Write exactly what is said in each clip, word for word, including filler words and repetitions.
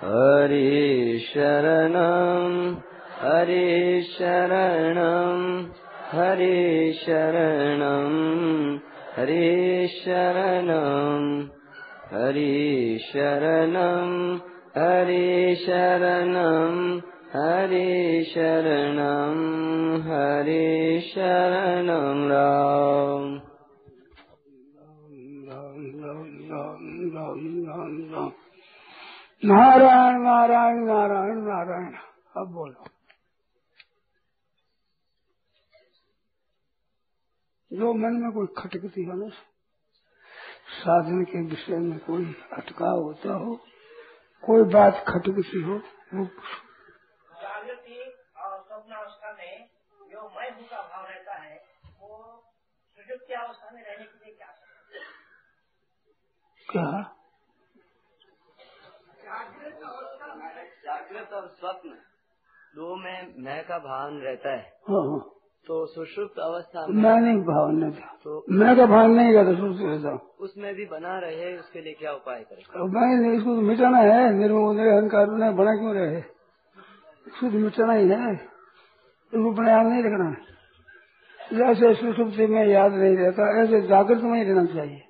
हरे शरणम हरे शरणम हरे शरणम हरे शरणम हरे शरणम हरे शरणम हरे शरणम हरे शरणम राम राम राम राम राम राम राम नारायण नारायण नारायण नारायण। अब बोलो, जो मन में कोई खटकती हो ना, साधन के विषय में कोई अटकाव होता हो, कोई बात खटकती हो, वो क्या जागृत और स्वप्न दो में मैं का भान रहता है, तो सुषुप्त अवस्था में मैं नहीं भान रहता, तो मैं का भान नहीं रहता, सुषुप्त रहता, उसमें भी बना रहे, उसके लिए क्या उपाय करें? मैं इसको मिटाना है, निर्मोह अहंकार ने बना क्यों रहे, इसको तो मिटाना ही है, इसको बना नहीं रखना है। जैसे सुषुप्त में याद नहीं रहता, ऐसे जागृत में ही रहना चाहिए।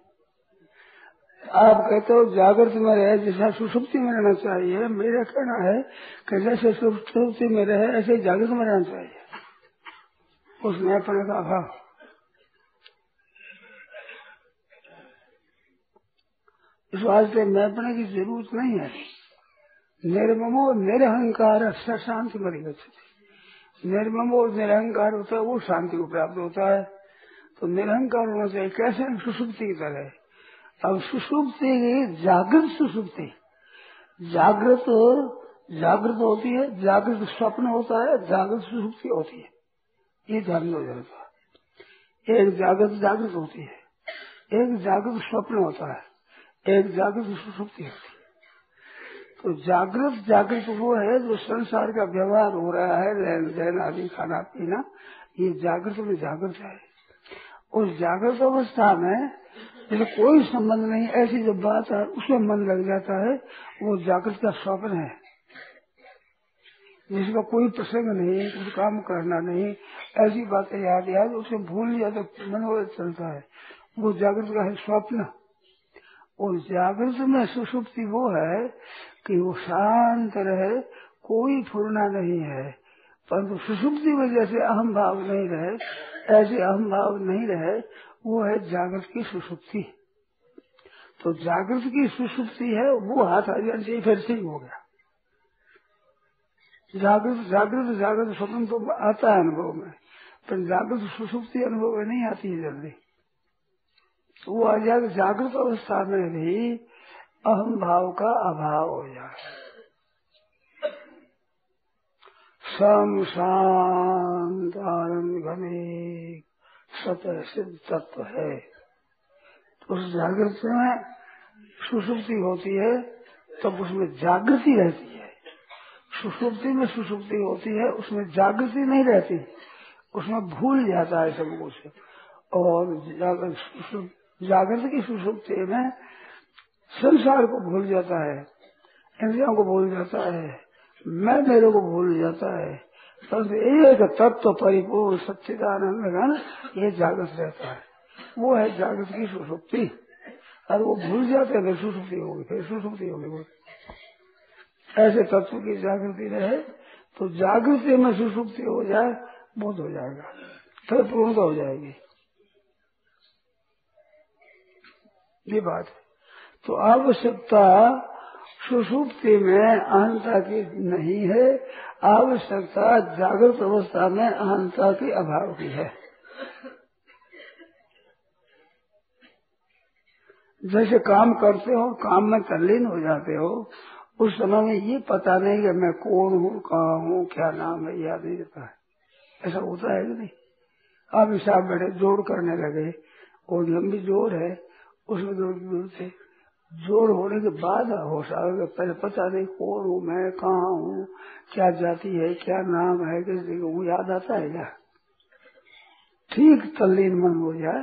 आप कहते हो जागृत में रहे जैसा सुषुप्ति में रहना चाहिए, मेरा कहना है कि जैसे सुषुप्ति में रहे ऐसे जागृत में रहना चाहिए। उसमें अपने का अभाव, इस वास्ते मैं अपने की जरूरत नहीं है। निर्ममो निरहंकार स शांति परिगच्छति, निर्ममो निरहंकार होता है वो शांति को प्राप्त होता है। तो निरहंकार होना चाहिए, कैसे? सुषुप्ति की तरह। अब सुषुप्ति जागृत, सुषुप्ति जागृत जागृत होती है, जागृत स्वप्न होता है, जागृत सुषुप्ति होती है। ये जानना जरूरत है। एक जागृत जागृत होती है, एक जागृत स्वप्न होता है, एक जागृत सुषुप्ति होती है। तो जागृत जागृत वो है जो संसार का व्यवहार हो रहा है, लेन देन आदि, खाना पीना, ये जागृत में जागृत है। उस जागृत अवस्था में जैसे कोई संबंध नहीं, ऐसी जो बात है उसमें मन लग जाता है, वो जागृत का स्वप्न है, जिसका कोई प्रसंग नहीं, कुछ काम करना नहीं, ऐसी बातें याद याद उसे भूल नहीं जाता, मन हो चलता है, वो जागृत का है स्वप्न। और जागृत में सुषुप्ति वो है कि वो शांत रहे, कोई फुरना नहीं है। परंतु सुषुप्ति में जैसे अहम भाव नहीं रहे, ऐसे अहम भाव नहीं रहे, वो है जागृत की सुषुप्ति। तो जागृत की सुषुप्ति है वो हाथ आ जाने से फिर से हो गया। जागृत जागृत जागृत स्वप्न तो आता है अनुभव में, पर जागृत सुषुप्ति अनुभव में नहीं आती है जल्दी। तो वो आ जाए, जागृत अवस्था में भी अहम भाव का अभाव हो जाए। सम शांत आनंद घने सतह सिद्ध तत्व है। तो उस जागृत में सुषुप्ति होती है, तब उसमें जागृति रहती है। सुषुप्ति में सुषुप्ति होती है, उसमें जागृति नहीं रहती, उसमें भूल जाता है सब कुछ। और जागृत की सुषुप्ति में संसार को भूल जाता है, इंद्रियों को भूल जाता है, मैं मेरे को भूल जाता है, एक तत्व परिपूर्ण सच्चिदानंद घन, ये जागृत रहता है, वो है जागृत की सुषुप्ति। और वो भूल जाते हैं, सुषुप्ति होगी, फिर सुषुप्ति होगी। ऐसे तत्व की जागृति रहे, तो जागृति में सुषुप्ति हो जाए, बोध हो जाएगा, फिर पूर्णता हो जाएगी। ये बात है। तो आवश्यकता सुषुप्ति में अहंता की नहीं है, आवश्यकता जागृत अवस्था में अहंता के अभाव की है। जैसे काम करते हो, काम में तल्लीन हो जाते हो, उस समय में ये पता नहीं कि मैं कौन हूँ, कहाँ हूँ, क्या नाम है, याद नहीं रहता है। ऐसा होता है कि नहीं? आप हिसाब बैठे जोड़ करने लगे, और लंबी जोड़ है, उसमें जोड़ जोड़ते जोड़ होने के बाद होश आएगा। पहले पता नहीं कौन हूँ, मैं कहाँ हूँ, क्या जाति है, क्या नाम है, किसी को याद आता है क्या? ठीक तल्लीन मन हो जाए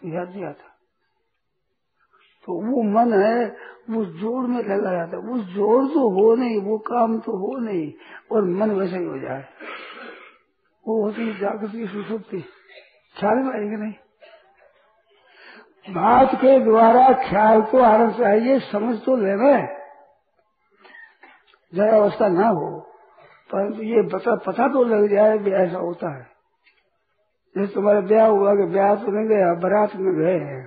तो याद नहीं आता। तो वो मन है वो जोर में लगा रहता है, वो जोर तो हो नहीं, वो काम तो हो नहीं, और मन वैसे ही हो जाए। वो होती जागृति सुसुप्ति। ख्याल में आएगी नहीं, बात के द्वारा ख्याल तो आना चाहिए, समझ तो लेना है, जरा अवस्था ना हो, परंतु ये बता पता तो लग जाए कि ऐसा होता है। जैसे तुम्हारा ब्याह हुआ कि ब्याह तो नहीं गया, बारात में गए हैं,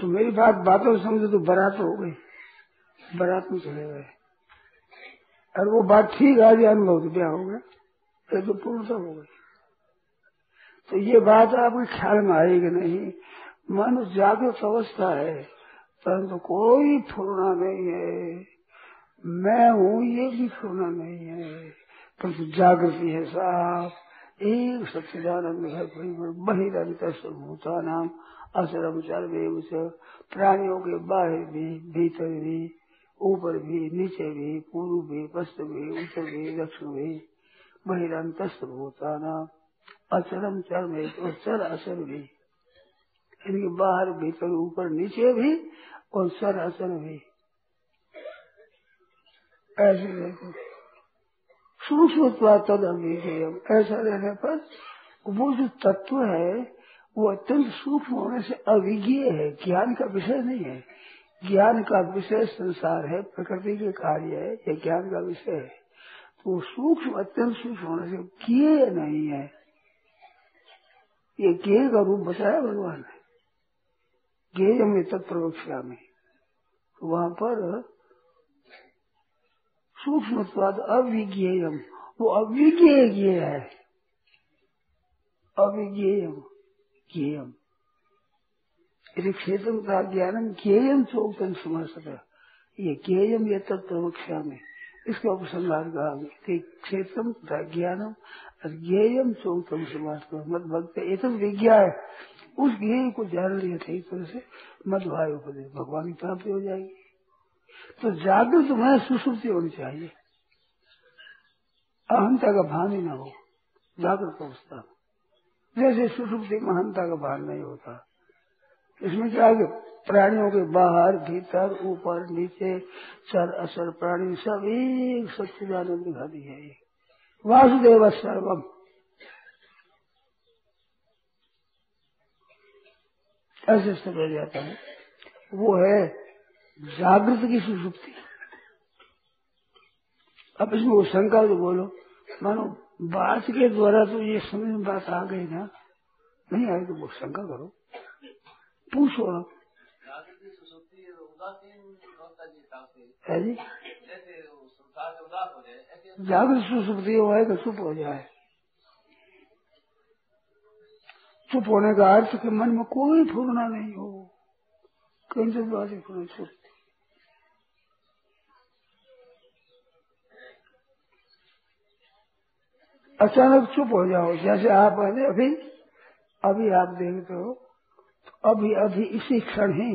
तो मेरी बात बातों में समझो तो बारात हो गई, बारात में चले गए, और वो बात ठीक आज अनुभव ब्याह हो गया, ये तो पूर्णता हो गई। तो ये बात आपके ख्याल में आएगी नहीं। मन जागृत अवस्था है, परंतु कोई फुरना नहीं है, मैं हूँ ये भी फुरना नहीं है, परंतु जागृति है साफ। एक सच्चिदानंद है बहिरंतर सर्वभूता नाम असरम सर्वेव च, प्राणियों के बाहर भी भीतर भी, ऊपर भी नीचे भी, पूर्व भी पश्चिम भी, उत्तर भी दक्षिण भी, बहिरंतर सर्वभूता नाम असरम सर्वेव चर असर भी, इनके बाहर भीतर ऊपर नीचे भी और सर असर भी। ऐसे देखो सूक्ष्म तद अभिधेयम, ऐसा रहने पर वो जो तत्व है वो अत्यंत सूक्ष्म होने से अभिज्ञ है, ज्ञान का विषय नहीं है। ज्ञान का विषय संसार है, प्रकृति के कार्य है, यह ज्ञान का विषय है। तो सूक्ष्म अत्यंत सूक्ष्म होने से ज्ञेय नहीं है, ये ज्ञेय का रूप बताया भगवान ने, ज्ञेय में तत्प्रवक्षा में, तो वहाँ पर सूक्ष्म अविज्ञेयम, वो अविज्ञेय ज्ञेय है, अविज्ञेयम ज्ञेयम, यदि क्षेत्र का ज्ञानम ज्ञेयम चौकन समझ सका, ये ज्ञेयम ये तत्प्रवक्षा में इसका उपसंहार कहा गया, क्षेत्र तथा ज्ञानम और ज्ञेयम चौकन समझ सका मत भक्त एतम विज्ञा है, उस ज्ञेय को जान लिया था एक तरह से मत भाई उपदेश, भगवान की प्राप्ति हो जाएगी। तो जागृत में सुसुप्ति होनी चाहिए, अहंता का भान ही न हो जागृत अवस्था में, जैसे सुसुप्ति में अहंता का भान नहीं होता। इसमें क्या है, प्राणियों के बाहर भीतर ऊपर नीचे चर असर प्राणी सब एक सच्चिदानंद दिखाती है, वासुदेव सर्वम। ऐसे सब रह जाता है, वो है जागृत की सुसुप्ति। अब इसमें वो शंका जो बोलो, मानो बात के द्वारा तो ये समझ में बात आ गई ना, नहीं आई तो वो शंका करो, पूछो आप। है जी जागृत सुसुप्ति हो जाए तो चुप हो जाए। चुप होने का अर्थ के मन में कोई फूरना नहीं हो, कहीं से बात ही फूरना छोड़। अचानक चुप हो जाओ, जैसे आप आने अभी अभी आप देखते हो तो अभी अभी इसी क्षण ही,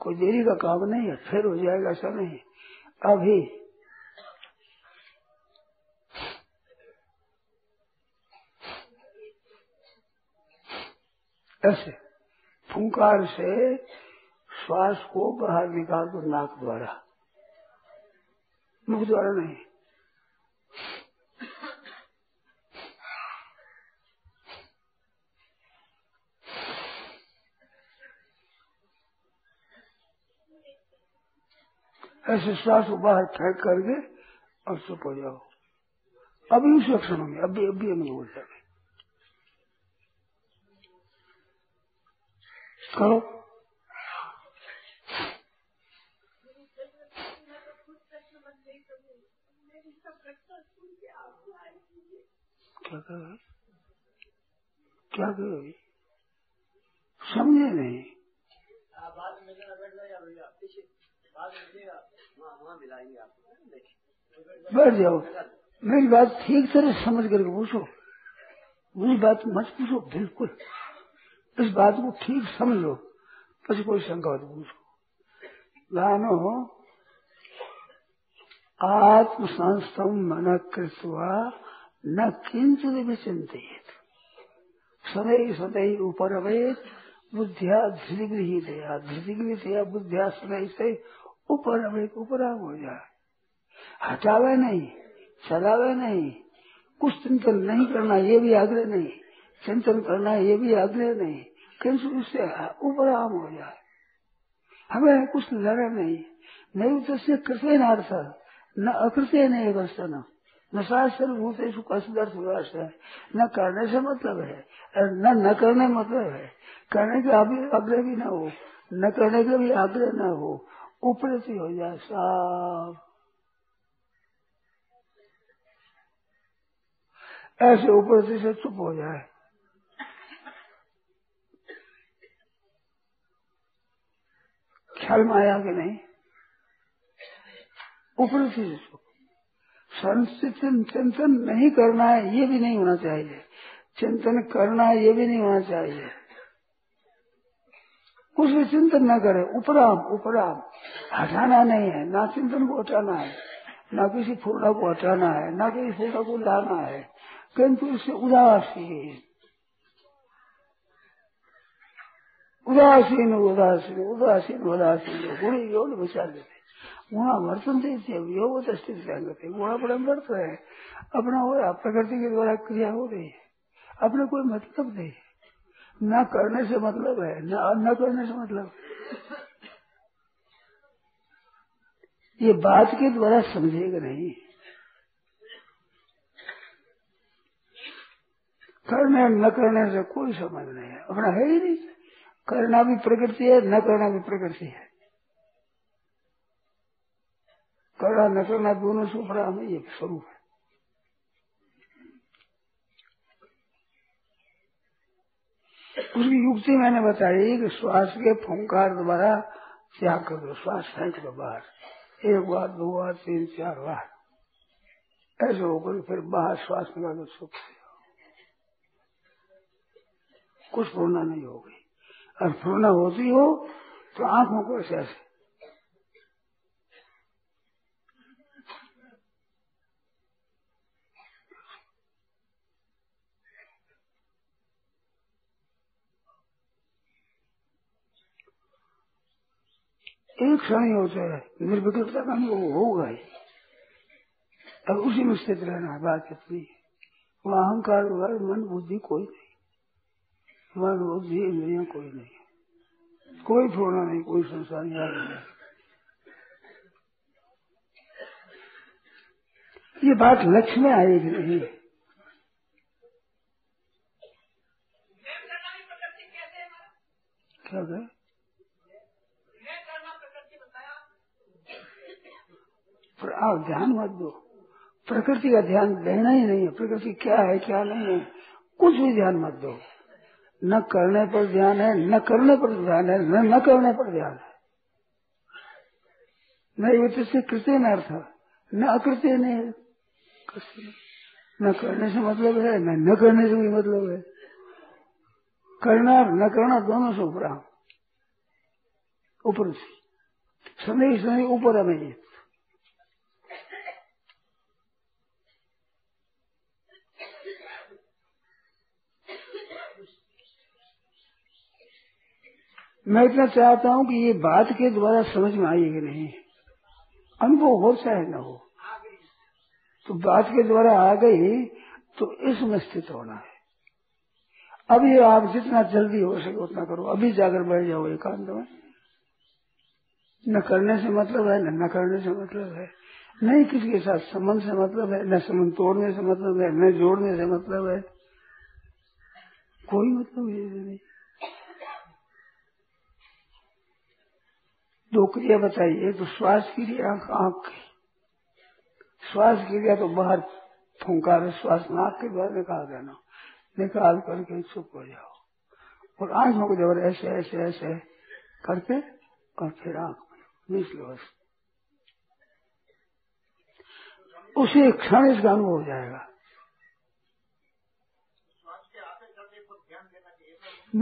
कोई देरी का काम नहीं है, फिर हो जाएगा ऐसा नहीं। अभी ऐसे फुंकार से श्वास को बाहर निकाल दो, नाक द्वारा, मुख द्वारा नहीं। ऐसे श्वास को बाहर फेंक करके और चुप हो जाओ, अभी उस लक्षण में, अभी अभी हमें बोल जाए करो। क्या कह रहे, क्या कह रहे, समझे नहीं। बैठ जाओ, मेरी बात ठीक तरह समझ करके पूछो, मेरी बात मत पूछो, बिल्कुल इस बात को ठीक समझ लो, बस कोई शंका मत पूछो। जानो आत्म संस्तम मन कृत्वा न किंचित विचिंतित, सदैव सदैव उपरवेत बुद्धिया धृतिगृहीतया धृतिगृहीतया बुद्धियाश्रय से ऊपर एक उपराम हो जाए, हटावे नहीं, चलावे नहीं, कुछ चिंतन नहीं करना ये भी आग्रह नहीं, चिंतन करना ये भी आग्रह नहीं, किंतु उससे उपराम हो जाए, हमें कुछ लड़े नहीं, नहीं तस्य कृते नार्थ न अकृते नहीं वर्षन न सर्वभूतेषु कस्य न करने से मतलब है न न करने मतलब है, करने के आग्रह भी न हो, न करने के भी आग्रह न हो, ऊपर से हो जाए साफ। ऐसे ऊपर से चुप हो जाए। ख्याल में आया कि नहीं? ऊपर से चुप, संचिंतन चिंतन नहीं करना है ये भी नहीं होना चाहिए, चिंतन करना है ये भी नहीं होना चाहिए, कुछ भी चिंतन न करे, उपराम उपराम, हटाना नहीं है, ना चिंतन को हटाना है, ना किसी फूला को हटाना है, ना किसी फूला को लाना है, किंतु इससे उदासीन उदासीन उदासीन उदासीन उदासीन गुणी योग विचार देते वहाँ वर्तन देते योग करते वहाँ पर हम वर्त रहे अपना हो रहा, प्रकृति के द्वारा क्रिया हो रही है, अपना कोई मतलब नहीं है, न करने से मतलब है, न न करने से मतलब है। ये बात के द्वारा समझेगा नहीं, करने और न करने से कोई समझ नहीं है, अपना है ही नहीं, करना भी प्रकृति है, न करना भी प्रकृति है, करना न करना दोनों से ऊपर हमें ये स्वरूप है। उसकी युक्ति मैंने बताई कि श्वास के फुंकार द्वारा त्याग कर दो, श्वास फेंक दो बाहर, एक बार दो बार तीन चार बार ऐसे होकर फिर बाहर श्वास निकालो, सुख कुछ फूलना नहीं होगी, और फूलना होती हो तो आंखों को ऐसे ऐसे एक क्षण होता है, निर्विकल्पता का अनुभव होगा ही, अब उसी में स्थित रहना है। बात इतनी है, वहाँ अहंकार वगैरह मन बुद्धि कोई नहीं, मन बुद्धि इंद्रिया कोई नहीं, कोई छोड़ना नहीं, कोई संसार नहीं। ये बात लक्ष्य में आएगी नहीं, क्या कहे आप ध्यान मत दो, प्रकृति का ध्यान देना ही नहीं है, प्रकृति क्या है क्या नहीं है कुछ भी ध्यान मत दो, न करने पर ध्यान है, न करने पर ध्यान है, न न करने पर ध्यान है, नहीं से कृत्य न अर्थ न अकृत्य नहीं, न करने से मतलब है, न न करने से भी मतलब है, करना और न करना दोनों से ऊपर ऊपर संदेश नहीं ऊपर हमें मैं इतना चाहता हूँ कि ये बात के द्वारा समझ में आएगी नहीं, अनुभव हो चाहे न हो, तो बात के द्वारा आ गई तो इसमें स्थित होना है। अभी आप जितना जल्दी हो सके उतना करो, अभी जाकर बैठ जाओ एकांत में, न करने से मतलब है, न न करने से मतलब है, नहीं किसी के साथ संबंध से मतलब है, न संबंध तोड़ने से मतलब है, न जोड़ने से मतलब है, कोई मतलब ये नहीं। दो क्रिया बताइए, तो श्वास क्रिया आँख की, श्वास क्रिया तो बाहर फूंका रहे, श्वास नाक के बाहर निकाल देना, निकाल करके चुप हो जाओ, और आँखों को जब ऐसे ऐसे ऐसे करके और फिर आँख बीस बस उसी क्षण इसका अनुभव हो जाएगा।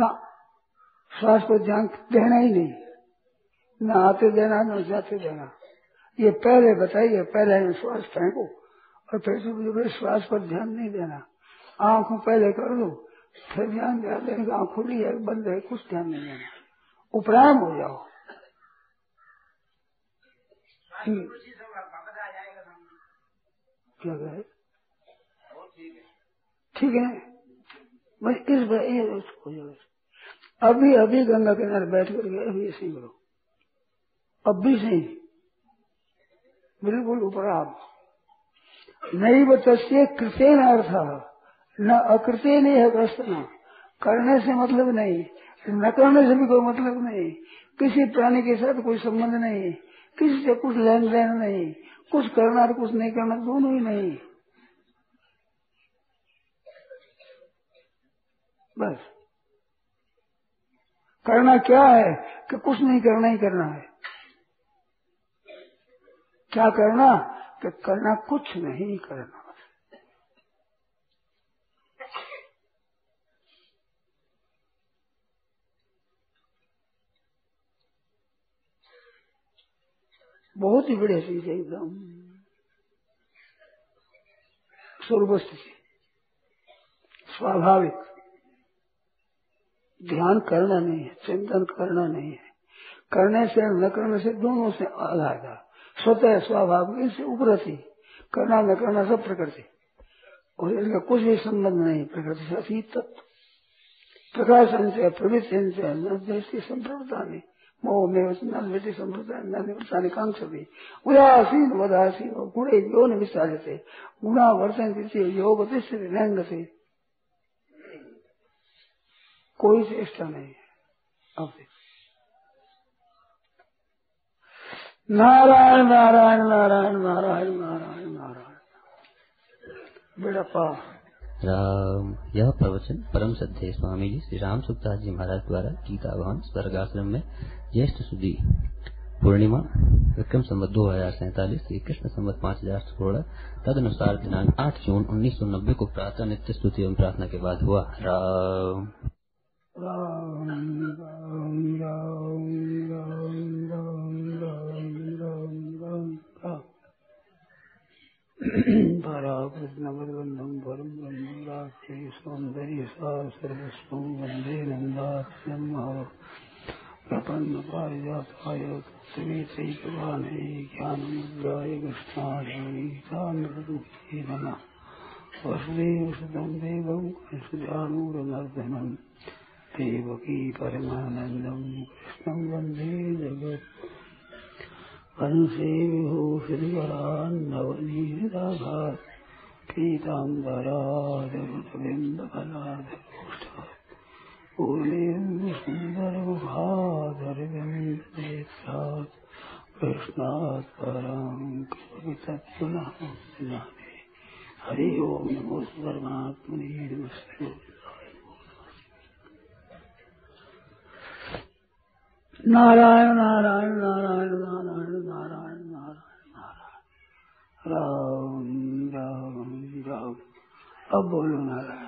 ना श्वास पर ध्यान देना ही नहीं, न आते देना न जाते देना, ये पहले बताइए, पहले श्वास फेंको और फिर श्वास पर ध्यान नहीं देना, आँखों पहले कर दो, फिर ध्यान दिया देने का, आँख खुली है बंद है कुछ ध्यान नहीं देना, उपराम हो जाओ। क्या कहे ठीक है बस इस बार अभी अभी गंगा किनारे बैठ करके अभी ऐसे करो, अब भी सही बिल्कुल उपराम। नई बचस्य कृतेन अर्थ न अकृते नहीं है कस्तना, करने से मतलब नहीं, न करने से भी कोई मतलब नहीं, किसी प्राणी के साथ कोई संबंध नहीं, किसी से कुछ लेन देन नहीं, कुछ करना और कुछ नहीं करना दोनों ही नहीं, बस करना क्या है कि कुछ नहीं करना ही करना है। क्या करना कि करना कुछ नहीं करना, बहुत ही बढ़िया चीज है एकदम स्वरूप स्थिति स्वाभाविक। ध्यान करना नहीं है, चिंतन करना नहीं है, करने से न करने से दोनों से आधा स्वतः स्वाभाविक से उपरती, करना न करना सब प्रकृति और इनका कुछ भी संबंध नहीं, प्रकृति से अतीत तत्व प्रकाश अंश प्रवृत्त अंश है संप्रवृत्ता नहीं मोह में नृति संप्रदाय कांक्ष भी उदासीन वदासीन और गुणे यौन विस्तार से गुणा वर्तन योग से कोई चेष्टा नहीं है। अब नारायण नारायण नारायण नारायण नारायण नारायण बेटा पा राम। यह प्रवचन परम श्रद्धेय स्वामीजी श्रीरामसुखदासजी महाराज द्वारा गीता भवन स्वर्ग आश्रम में ज्येष्ठ सुदी पूर्णिमा विक्रम संवत दो हजार सैतालीस से कृष्ण संवत पाँच हजार सोलह तद अनुसार दिनांक आठ जून उन्नीस सौ नब्बे को प्रातः नित्य स्तुति एवं प्रार्थना के बाद हुआ। राम राम राम राम राम परा कृष्ण बलबंधम परम ब्रह्म सौंदर्य सर्वस्व वंदे नंदाख्यम प्रपन्न पारिजाताय तत्सवितैकवाणे ज्ञानमुद्राय कृष्णाय नमः। वसुदेव सुतं देवं कंसजानूरमर्दनं देवकी परमानन्दं कृष्णं वन्दे जगत् हंसे विभूषिधरान् नवनीताभार पीताम्बराधरविन्दफलाधरोष्ठ ऊलेन्दुसुन्दरभाधरविन्दनेत्रात् कृष्णात् परं कवितत्पुनः पुनः। हरि ओम नमो परमात्मने नमस्ते। नारायण नारायण नारायण नारायण नारायण नारायण नारायण राम राम राम। अब बोलो नारायण।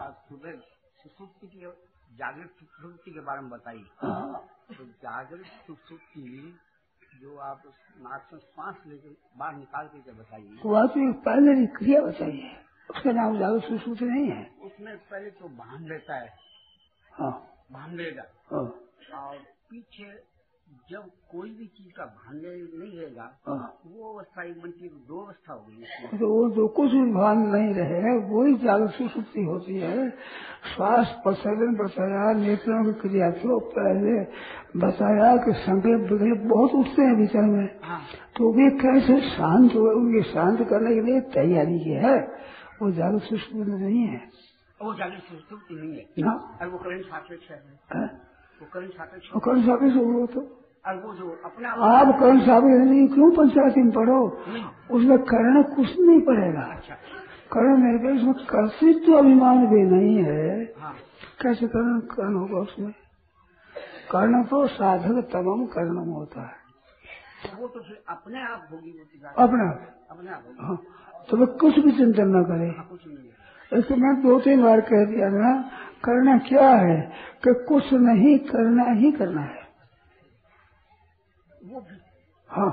आप सुबह सुसुप्ति की जागृत सुसुप्ति के बारे में बताइए। तो जागृत सुसुप्ति जो आप नाक से सांस लेकर बाहर निकाल के बताइए, वो आपकी पहले की क्रिया बताइए, उसका नाम जागृत सुसुप्ति नहीं है। उसमें पहले तो भान लेता है, हाँ भान लेगा, और पीछे जब कोई भी चीज का भान नहीं रहेगा वो अवस्था एक मन की दो अवस्था होगी। तो वो जो कुछ भी भान नहीं रहे वही जागृत सुसुप्ति होती है। श्वास प्रसरण प्रसारण नेत्रों की क्रिया को पहले बताया कि संकल्प विकल्प बहुत उठते हैं विचार में, तो वे कैसे शांत हुए, उनके शांत करने के लिए तैयारी की है, वो जागृत सुसुप्ति नहीं है। वो जागृत सुसुप्ति नहीं है, और वो करण सापेक्ष है, वो करण सापेक्ष करण सापेक्ष हो तो और वो जो अपना आप करण सापेक्ष नहीं क्यों पंचायती में पढ़ो, उसमें करण कुछ नहीं पड़ेगा। करण निर्पेक्ष में कर्तृत्व अभिमान भी नहीं है, कैसे करण करण होगा उसमें? कर्ण तो साधक तमाम कर्ण होता है, वो तो फिर अपने आप होगी, अपने आप अपने आप तो वह कुछ भी चिंतन न करे। ऐसे मैं दो तीन बार कह दिया ना, करना क्या है कि कुछ नहीं करना ही करना है। हाँ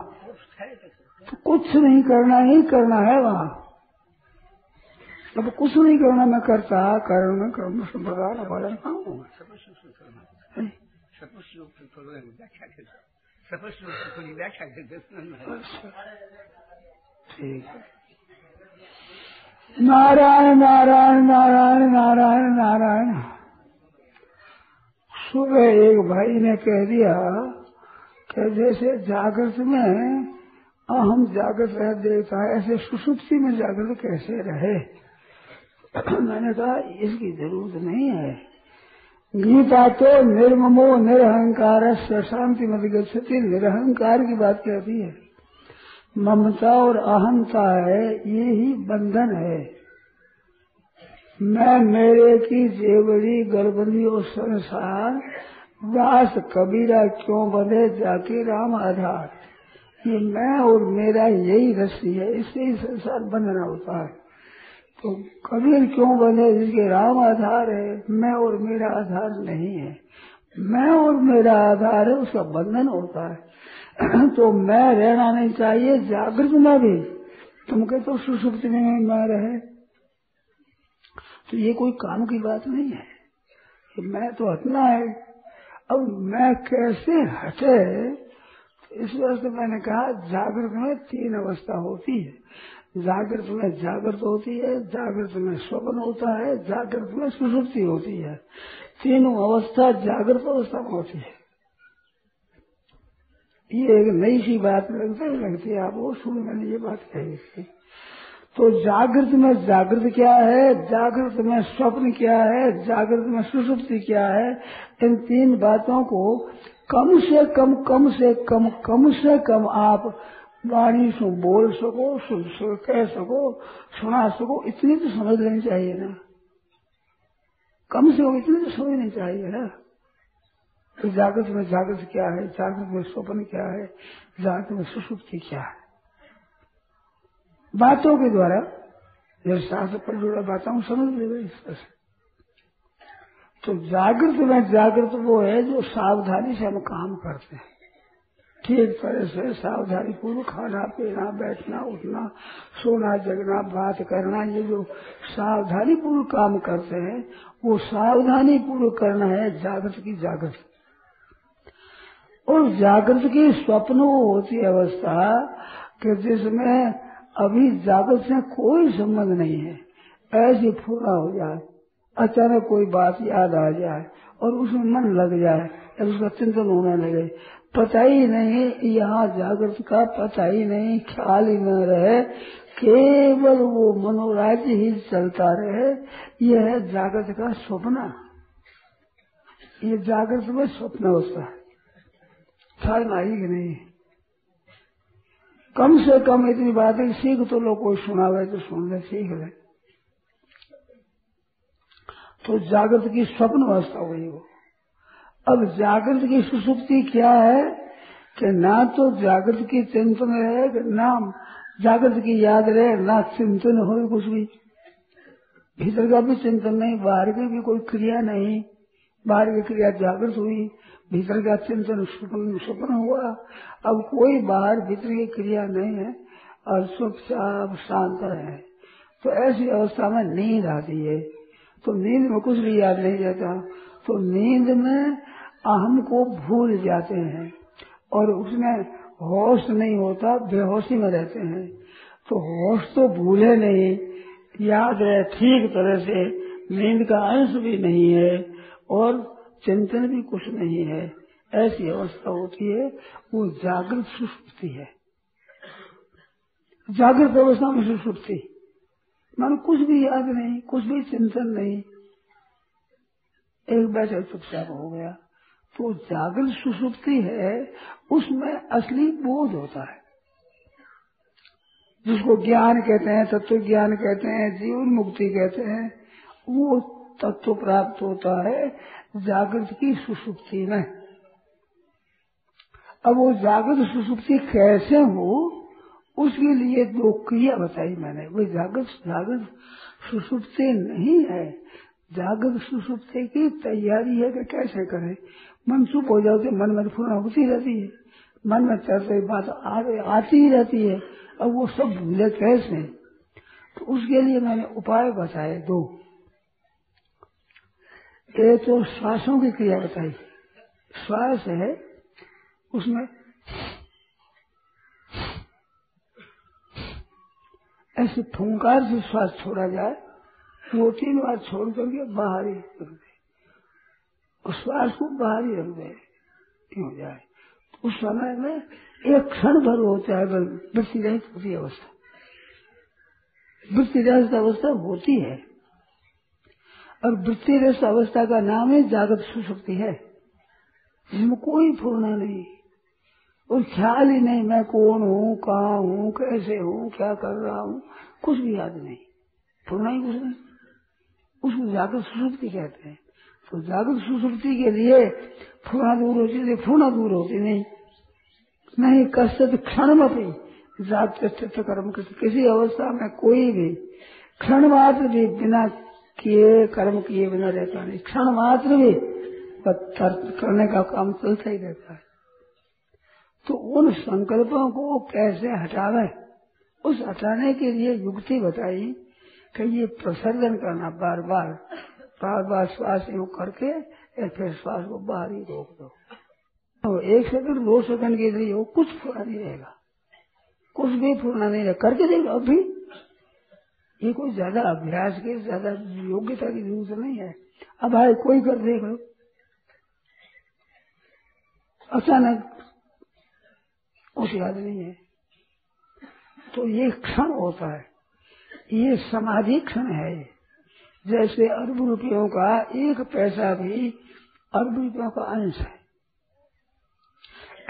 तो कुछ नहीं करना ही करना है, वहाँ अब कुछ नहीं करना, मैं करता कारण में कर्म संप्रदाय ठीक है। नारायण नारायण नारायण नारायण नारायण। सुबह एक भाई ने कह दिया कि जैसे जागृत में अहम जागृत रह देता है, ऐसे सुषुप्ति में जागृत कैसे रहे। मैंने कहा इसकी जरूरत नहीं है, गीता तो निर्ममो निरहंकार शांति मत गच्छति, निरहंकार की बात कहती है। ममता और अहंता है, ये ही बंधन है। मैं मेरे की जेवरी गर्वनी और संसार वास कबीरा क्यों बने जाके राम आधार। ये मैं और मेरा यही रस्सी है, इससे ही संसार बंधना होता है। तो कबीर क्यों बने जिसके राम आधार है, मैं और मेरा आधार नहीं है। मैं और मेरा आधार है, उसका बंधन होता है। तो मैं रहना नहीं चाहिए जागृत में भी, तुम कहते तो सुषुप्ति में मैं रहे, तो ये कोई काम की बात नहीं है कि मैं तो हटना है। अब मैं कैसे हटे, तो इस वास्ते मैंने कहा जागृत में तीन अवस्था होती है। जागृत में जागृत होती है, जागृत में स्वप्न होता है, जागृत में सुषुप्ति होती है। तीनों अवस्था जागृत अवस्था में होती है। ये एक नई सी बात लगती लगती है आपको, सुन मैंने ये बात कही थी। तो जागृत में जागृत क्या है, जागृत में स्वप्न क्या है, जागृत में सुषुप्ति क्या है, इन तीन बातों को कम से कम कम से कम कम से कम आप वाणी सो बोल सको, सुन सको, कह सको, सुना सको, इतनी तो समझ लेनी चाहिए ना। कम से कम इतनी तो समझ लेनी चाहिए ना। तो जागृत में जागृत क्या है, जागृत में स्वप्न क्या है, जागृत में सुषुप्ति क्या है। बातों के द्वारा जब शास्त्र पर जुड़ा बातों को समझ लेगा इस तरह से। तो जागृत में जागृत वो है जो सावधानी से हम काम करते हैं, ठीक तरह से सावधानी पूर्वक। खाना पीना, बैठना उठना, सोना जगना, बात करना, ये जो सावधानी पूर्वक काम करते हैं वो सावधानी पूर्वक करना है जागृत की जागृत। और जागृत की स्वप्न होती अवस्था कि जिसमें अभी जागृत से कोई संबंध नहीं है, ऐसी फूला हो जाए, अचानक कोई बात याद आ जाए और उसमें मन लग जाए, उसका चिंतन होने लगे, पता ही नहीं, यहाँ जागृत का पता ही नहीं, ख्याल ही न रहे, केवल वो मनोराज्य ही चलता रहे। यह है जागृत का सपना। ये जागृत में सपना होता है, ख्याल आई कि नहीं। कम से कम इतनी बात है, सीख तो लोग कोई सुनावे तो सुन ले, सीख ले। तो जागृत की स्वप्न अवस्था हुई वो। अब जागृत की सुसुप्ति क्या है कि ना तो जागृत की चिंतन रहे, ना जागृत की याद रहे, ना चिंतन हो कुछ भी, भीतर का भी चिंतन नहीं, बाहर की भी कोई क्रिया नहीं। बाहर की क्रिया जागृत हुई, भीतर का चिंतन स्वप्न हुआ। अब कोई बाहर भीतर की क्रिया नहीं है और चुपचाप शांत है। तो ऐसी अवस्था में नींद आती है। तो नींद में कुछ भी याद नहीं रहता, तो नींद में अहम को भूल जाते हैं और उसमें होश नहीं होता, बेहोशी में रहते हैं। तो होश तो भूले नहीं, याद रहे ठीक तरह से, नींद का अंश भी नहीं है और चिंतन भी कुछ नहीं है, ऐसी अवस्था होती है वो जागृत सुषुप्ति है। जागृत अवस्था में सुषुप्ति मानो कुछ भी याद नहीं, कुछ भी चिंतन नहीं, एक बैठे चुपचाप हो गया। तो जागृत सुसुप्ति है, उसमें असली बोध होता है, जिसको ज्ञान कहते हैं, तत्व ज्ञान कहते हैं, जीवन मुक्ति कहते हैं, वो तत्व प्राप्त होता है जागृत की सुसुप्ति में। अब वो जागृत सुसुप्ति कैसे हो, उसके लिए दो क्रिया बताई मैंने। वो जागृत जागृत सुसुप्ति नहीं है, जागृत सुसुप्ति की तैयारी है कि कैसे करें। मन चुप हो जाते, मन में फुरा उसी रहती है, मन में चलते बात आती ही रहती है। अब वो सब भूले कैसे। तो उसके लिए मैंने उपाय बताए दो। ये तो श्वासों की क्रिया बताई, श्वास है उसमें ऐसे फुंकार से श्वास छोड़ा जाए, दो तीन बार छोड़ करके बाहर ही रख दे और श्वास को बाहर ही रख दे हो जाए। तो उस समय में एक क्षण भर होता है वृत्ति रहित होती अवस्था, वृत्ति रहित अवस्था होती है, और वृत्ति रहित अवस्था का नाम है जागृत सुसुप्ति है, जिसमें कोई फूलना नहीं और ख्याल ही नहीं मैं कौन हूँ, कहाँ हूँ, कैसे हूँ, क्या कर रहा हूँ, कुछ भी याद नहीं, फूलना ही कुछ नहीं। उसको जागृत सुसुप्ति कहते हैं। तो जागृत सुसुप्ति के लिए फूना दूर होती है, फूना दूर होती नहीं, नहीं कश्चित क्षण मत जागृत कर्म कृत, किसी अवस्था में कोई भी क्षण मात्र भी बिना किए कर्म किए बिना रहता नहीं, क्षण मात्र भी तर्क करने का काम चलता ही रहता है। तो उन संकल्पों को कैसे हटावे, उस हटाने के लिए युक्ति बताई कि ये प्रसर्जन करना, बार बार बार बार श्वास यूं करके फिर श्वास को बाहर ही रोक दो। तो एक सेकंड दो सेकंड के लिए हो, कुछ फूलना नहीं रहेगा, कुछ भी फूलना नहीं रहेगा, करके देखो। अभी ये कोई ज्यादा अभ्यास के ज्यादा योग्यता की जरूरत नहीं है, अब आए कोई कर देख लो, अचानक कुछ याद नहीं है। तो ये क्षण होता है, ये समाधि क्षण है। जैसे अरब रुपयों का एक पैसा भी अरब रुपयों का अंश है,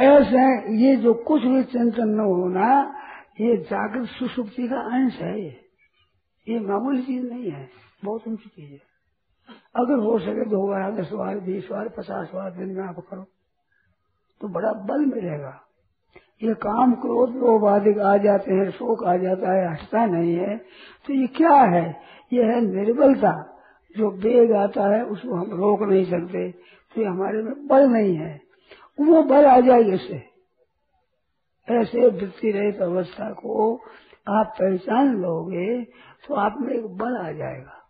ऐसे ये जो कुछ भी चिंतन न होना ये जागृत सुसुप्ति का अंश है। ये ये मामूली चीज नहीं है, बहुत ऊंची चीज है। अगर हो सके दो बार, दस बार, बीस बार, पचास बार दिन में आप करो तो बड़ा बल मिलेगा। ये काम क्रोध लोभ आदि आ जाते हैं, शोक आ जाता है, हटता नहीं है। तो ये क्या है? ये है निर्बलता। जो वेग आता है उसको हम रोक नहीं सकते, तो ये हमारे में बल नहीं है, वो बल आ जाएगा इससे। ऐसे वृत्ति रहित अवस्था को आप पहचान लोगे तो आप में एक बल आ जाएगा,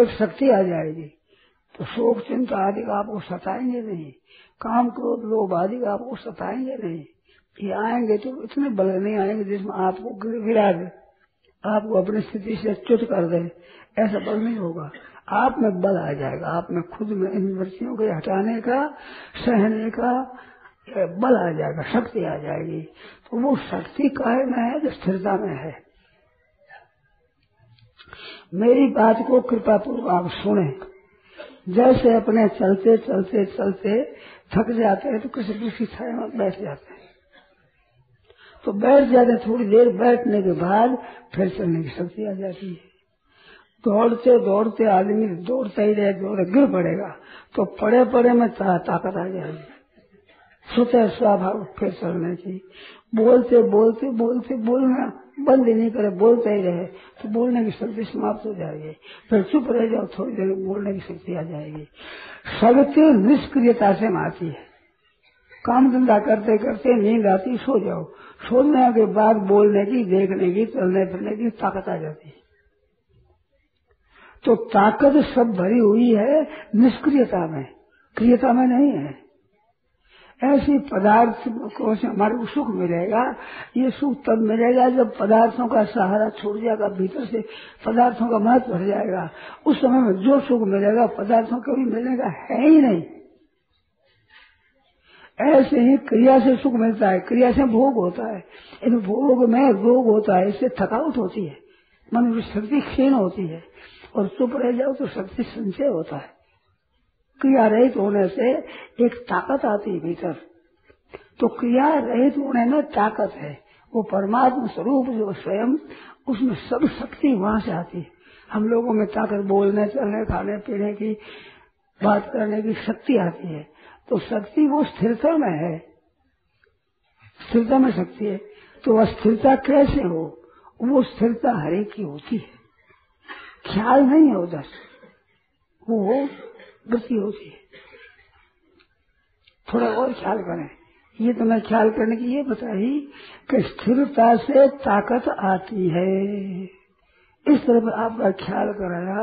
एक शक्ति आ जाएगी। तो शोक चिंता आदि आपको सताएंगे नहीं, काम क्रोध लोभ आदि आपको सताएंगे नहीं। ये आएंगे तो इतने बल नहीं आएंगे जिसमें आपको गिरा दे, आपको अपनी स्थिति से च्युत कर दे, ऐसा बल नहीं होगा। आप में बल आ जाएगा, आप में खुद में इन वृत्तियों को हटाने का, सहने का बल आ जाएगा, शक्ति आ जाएगी। तो वो शक्ति काहे में है? जो स्थिरता में है। मेरी बात को कृपा पूर्वक आप सुने। जैसे अपने चलते चलते चलते थक जाते हैं तो किसी दूसरी छाया में बैठ जाते हैं, तो बैठ जाते हैं, थोड़ी देर बैठने के बाद फिर चलने की शक्ति आ जाती है। दौड़ते दौड़ते आदमी दौड़ता ही रहे, दौड़े गिर पड़ेगा, तो पड़े पड़े में ताकत आ जाएगी, स्वतः स्वाभाविक फिर चलने की। बोलते बोलते बोलते बोलना बंद ही नहीं करे, बोलते ही रहे तो बोलने की शक्ति समाप्त हो जाएगी। फिर चुप रह जाओ, थोड़ी देर बोलने की शक्ति आ जाएगी। शक्ति निष्क्रियता से आती है। काम धंधा करते करते नींद आती, सो जाओ, सोने के बाद बोलने की, देखने की, चलने फिरने की ताकत आ जाती है। तो ताकत सब भरी हुई है निष्क्रियता में, क्रियता में नहीं है। ऐसी पदार्थ को से हमारे को सुख मिलेगा, ये सुख तब मिलेगा जब पदार्थों का सहारा छोड़ जाएगा, भीतर से पदार्थों का महत्व भर जाएगा। उस समय में जो सुख मिलेगा पदार्थों का भी मिलने का है ही नहीं। ऐसे ही क्रिया से सुख मिलता है, क्रिया से भोग होता है, इन भोग में रोग होता है, इससे थकावट होती है, मन की शक्ति क्षीण होती है। और चुप रह जाओ तो शक्ति संचय होता है। क्रिया रहित होने से एक ताकत आती है भीतर। तो क्रिया रहित होने में ताकत है, वो परमात्मा स्वरूप जो स्वयं, उसमें सब शक्ति वहां से आती है। हम लोगों में ताकत बोलने, चलने, खाने, पीने की, बात करने की शक्ति आती है। तो शक्ति वो स्थिरता में है, स्थिरता में शक्ति है। तो अस्थिरता कैसे हो? वो स्थिरता हरेक की होती है, ख्याल नहीं है उधर, वो वृत्ति होती है। थोड़ा और ख्याल करें। ये तो मैं ख्याल करने की ये बताई कि स्थिरता से ताकत आती है। इस तरह पर आपका ख्याल कराया।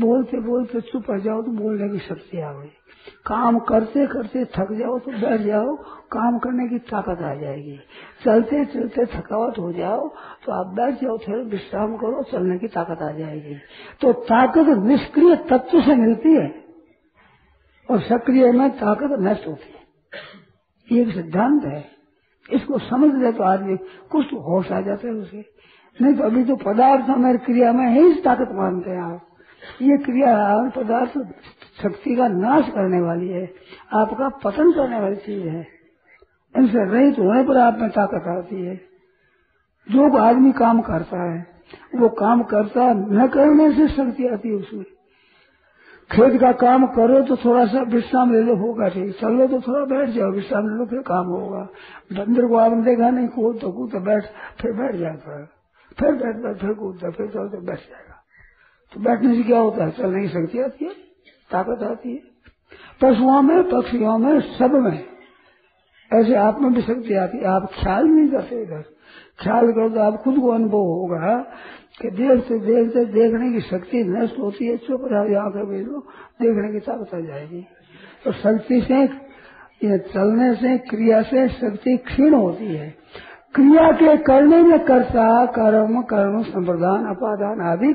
बोलते बोलते चुप हो जाओ तो बोलने की शक्ति आ गई, काम करते करते थक जाओ तो बैठ जाओ, काम करने की ताकत आ जाएगी। चलते चलते थकावट हो जाओ तो आप बैठ जाओ, थोड़ा विश्राम करो, चलने की ताकत आ जाएगी। तो ताकत निष्क्रिय तत्व से मिलती है और सक्रिय में ताकत नष्ट होती है। ये एक सिद्धांत है, इसको समझ ले तो आदमी कुछ होश आ जाता है उसे, नहीं तो अभी तो पदार्थ हमारी क्रिया में है, इस ताकत मानते हैं आप। ये क्रिया पदार्थ शक्ति का नाश करने वाली है, आपका पतन करने वाली चीज है। इनसे रहित होने पर आप में ताकत आती है। जो आदमी काम करता है वो काम करता न करने से शक्ति आती है उसमें। खेत का काम करो तो थोड़ा सा विश्राम ले लो, होगा ठीक। चलो तो थोड़ा बैठ जाओ, विश्राम ले लो, फिर काम होगा। बंदर को आपने देखा नहीं, कूद तो कूद बैठ, फिर बैठ जाता है, फिर बैठता, फिर कूदता, फिर चलते तो बैठ जाएगा। तो बैठने से क्या होता है, चलने की शक्ति आती है, ताकत आती है। पशुओं में, पक्षियों में, सब में ऐसे आप में भी शक्ति आती है। आप ख्याल नहीं करते, इधर ख्याल करो तो आप खुद को अनुभव होगा कि देखते देखते देखने की शक्ति नष्ट होती है। चुप रहो, आंखें भेज लो, देखने की ताकत आ जाएगी। तो शक्ति से, ये चलने से, क्रिया से शक्ति क्षीण होती है। क्रिया के करने में कर्ता, कर्म, कर्म संप्रदान, अपादान आदि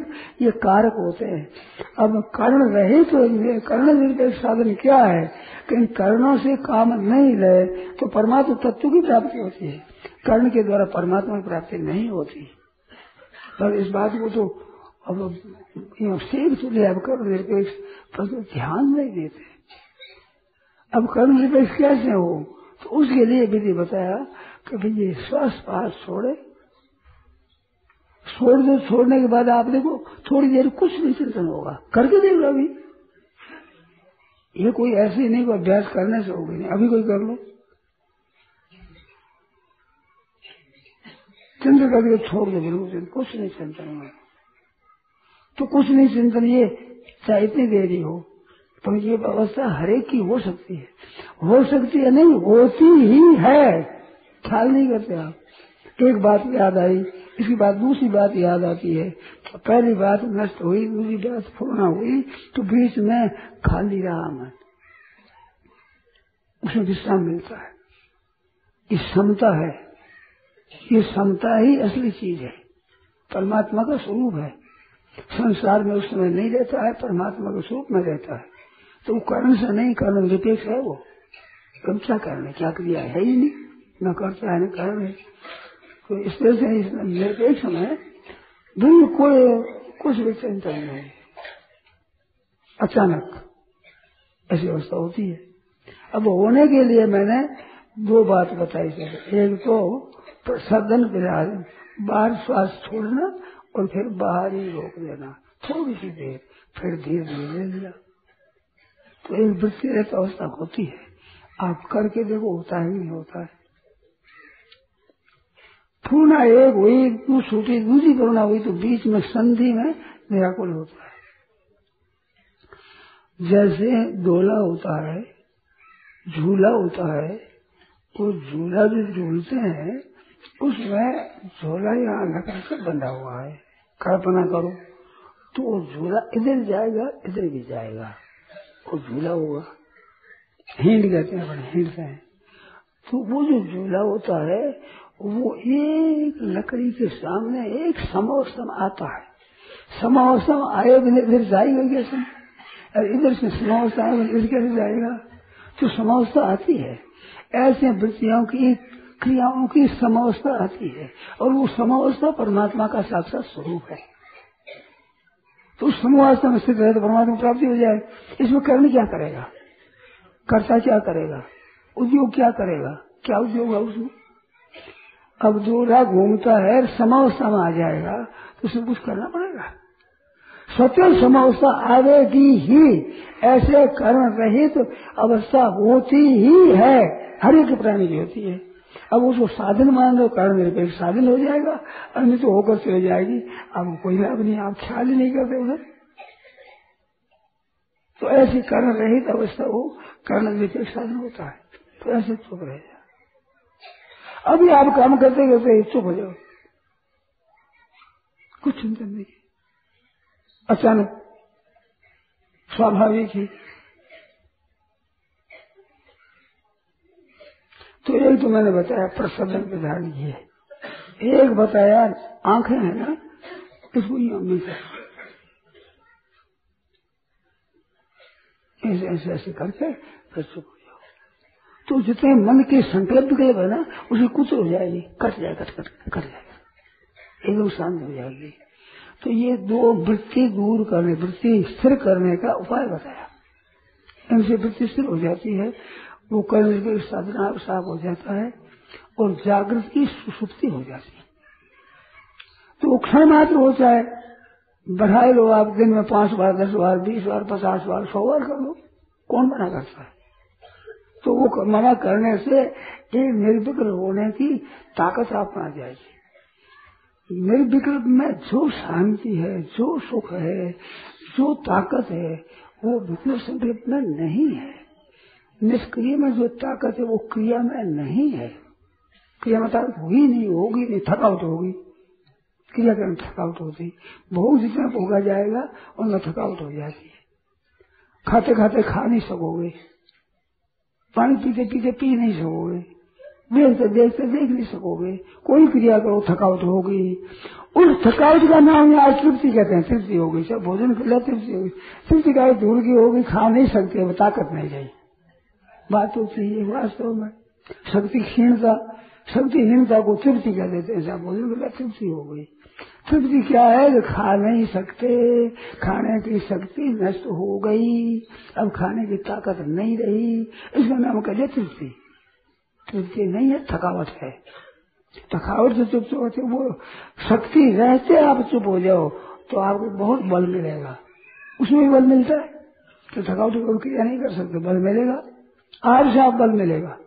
ये कारक होते हैं। अब कर्ण रहित तो कर्ण निरपेक्ष साधन क्या है कि इन कर्णों से काम नहीं रहे तो परमात्मा तत्व की प्राप्ति होती है। कर्ण के द्वारा परमात्मा की प्राप्ति नहीं होती। पर इस बात को तो अब सीख चुके, अब कर्ण निरपेक्ष पर तो ध्यान नहीं देते। अब कर्ण निरपेक्ष कैसे हो, तो उसके लिए विधि बताया कि भाई ये श्वास पास छोड़े, छोड़ दो। छोड़ने के बाद आप देखो थोड़ी देर कुछ नहीं चिंतन होगा, करके देख लो। अभी ये कोई ऐसे नहीं कोई अभ्यास करने से होगी नहीं, अभी कोई कर लो, चिंतन करके छोड़ दो, बिल्कुल कुछ नहीं चिंतन होगा। तो कुछ नहीं चिंतन ये चाहे इतनी देरी हो, पर ये व्यवस्था हरेक की हो सकती है। हो सकती है नहीं, होती ही है, ख्याल नहीं करते आप। एक बात याद आई, इसके बाद दूसरी बात याद आती है। पहली बात नष्ट हुई, दूसरी बात पूर्ण हुई, तो बीच में खाली रहा मन, उसे विश्राम मिलता है। ये समता है, ये समता ही असली चीज है, परमात्मा का स्वरूप है। संसार में उस समय नहीं रहता है, परमात्मा के स्वरूप में रहता है। तो वो कारण से नहीं, कारण निरपेक्ष है वो। हम क्या कारण है, क्या क्रिया है ही नहीं, न करता है न कारण है। तो इस तरह से निरपेक्ष में दूर कोई कुछ भी चिंतन नहीं, अचानक ऐसी अवस्था होती है। अब होने के लिए मैंने दो बात बताई थी। एक तो सदन विराज, बाहर श्वास छोड़ना और फिर बाहर ही रोक देना थोड़ी सी देर, फिर धीरे धीरे लिया तो एक वृत्तिरत अवस्था होती है। आप करके देखो होता ही नहीं होता है। पूर्णा एक हुई, दू छूटी, दूसरी पूर्णा हुई, तो बीच में संधि में निराकुल होता है। जैसे डोला होता है, झूला होता है, तो झूला जो झूलते हैं उसमें झोला यहाँ लगाकर बंधा हुआ है। कल्पना करो तो झूला इधर जाएगा, इधर भी जाएगा, और झूला होगा। हिंड कहते हैं, अपने हिंडते हैं। तो वो जो झूला होता है वो एक लकड़ी के सामने एक समोसम आता है। समोसम आए बिना इधर जाएगा कैसे, और इधर से समोसा आए इधर कैसे जाएगा, तो समोसा आती है। ऐसे वृत्तियों की, क्रियाओं की समोसा आती है, और वो समोसा परमात्मा का साक्षात स्वरूप है। तो उस समोसा में स्थित रहे तो परमात्मा प्राप्ति हो जाए। इसमें कर्म क्या करेगा, कर्ता क्या करेगा, उद्योग क्या करेगा, क्या उद्योग है उसमें। अब झूला घूमता है, समोसा में आ जाएगा तो उसमें कुछ करना पड़ेगा, सत्य समोसा आवेगी ही। ऐसे कर्म रहित तो अवस्था होती ही है, हर एक प्राणी की होती है। अब उसको साधन मान लो, कारण निरपेक्ष साधन हो जाएगा, अन्य तो होकर चले जाएगी। अब कोई लाभ नहीं, आप ख्याल ही नहीं करते उधर। तो ऐसी कारण रहित अवस्था वो कारण निरपेक्ष साधन होता है। तो ऐसे चुप रह जाए। अभी आप काम करते करते चुप हो जाओ, कुछ चिंतन नहीं, अचानक स्वाभाविक ही। तो एक तो मैंने बताया प्रसादन के धारण किए, एक बताया आंखें हैं ना इसको यूं ऐसे ऐसे ऐसे करके फिर चुप हो जाओ। तो जितने मन के संकल्प के है ना उसे कुछ हो जाएगी, कट जाए कट कट कट जाएगा, एकदम शांत हो जाएगी। तो ये दो वृत्ति दूर करने, वृत्ति स्थिर करने का उपाय बताया। इनसे वृत्ति स्थिर हो जाती है, वो करने के साधना साफ हो जाता है और जागृत की सुसुप्ति हो जाती है। तो वो क्षण मात्र हो जाए, बढ़ाए लो आप दिन में पांच बार, दस बार, बीस बार, पचास बार, सौ बार कर लो, कौन मना करता है। तो वो मना करने से ये निर्विकल्प होने की ताकत आप में आ जाएगी। निर्विकल्प में जो शांति है, जो सुख है, जो ताकत है, वो विकल्प संकल्प में नहीं है। निष्क्रिय में जो ताकत है वो क्रिया में नहीं है, क्रिया में ताकत होगी नहीं, होगी नहीं, थकावट होगी, क्रिया के अंदर थकावट होती, भोग जितना भोगा जाएगा उनमें थकावट हो जाती है। खाते खाते खा नहीं सकोगे, पानी पीते पीते पी नहीं सकोगे, देखते देखते देख नहीं सकोगे, कोई क्रिया करो थकावट होगी। उस थकावट का नाम यहाँ तृप्ति कहते हैं, तृप्ति होगी। सब भोजन के लिए तृप्ति होगी, तृप्ति का दूर की होगी, खा नहीं सकते, ताकत नहीं जाएगी। बात तो चाहिए वास्तव में शक्ति क्षीणता, शक्तिहीनता को तृप्ति कह देते हैं। ऐसा भोजन के लिए तृप्ति हो गई। तृप्ति क्या है? खा नहीं सकते, खाने की शक्ति नष्ट हो गई, अब खाने की ताकत नहीं रही, इसका नाम कहते तृप्ति। तृप्ति नहीं है, थकावट है। थकावट से चुप चुप होते, वो शक्ति रहते आप चुप हो जाओ तो आपको बहुत बल मिलेगा, उसमें भी बल मिलता है। तो थकावट को क्रिया नहीं कर सकते, बल मिलेगा, आप से आप बल मिलेगा,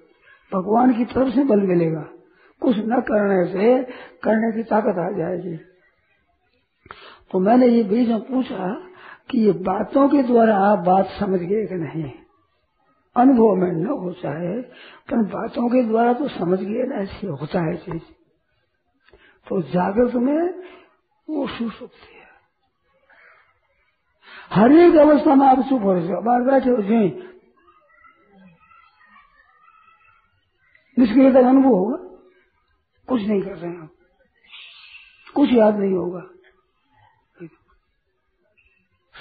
भगवान की तरफ से बल मिलेगा। कुछ न करने से करने की ताकत आ जाएगी। तो मैंने ये बीच में पूछा कि ये बातों के द्वारा आप बात समझ गए कि नहीं? अनुभव में न हो चाहे पर बातों के द्वारा तो समझ गए ना, ऐसे होता है चीज। तो जागृत में वो सुसुप्ति है, हर एक अवस्था में आप चुप हो जाओ, बाहर बैठे हो जी, निष्क्रियता का अनुभव होगा, कुछ नहीं कर रहे हैं आप, कुछ याद नहीं होगा,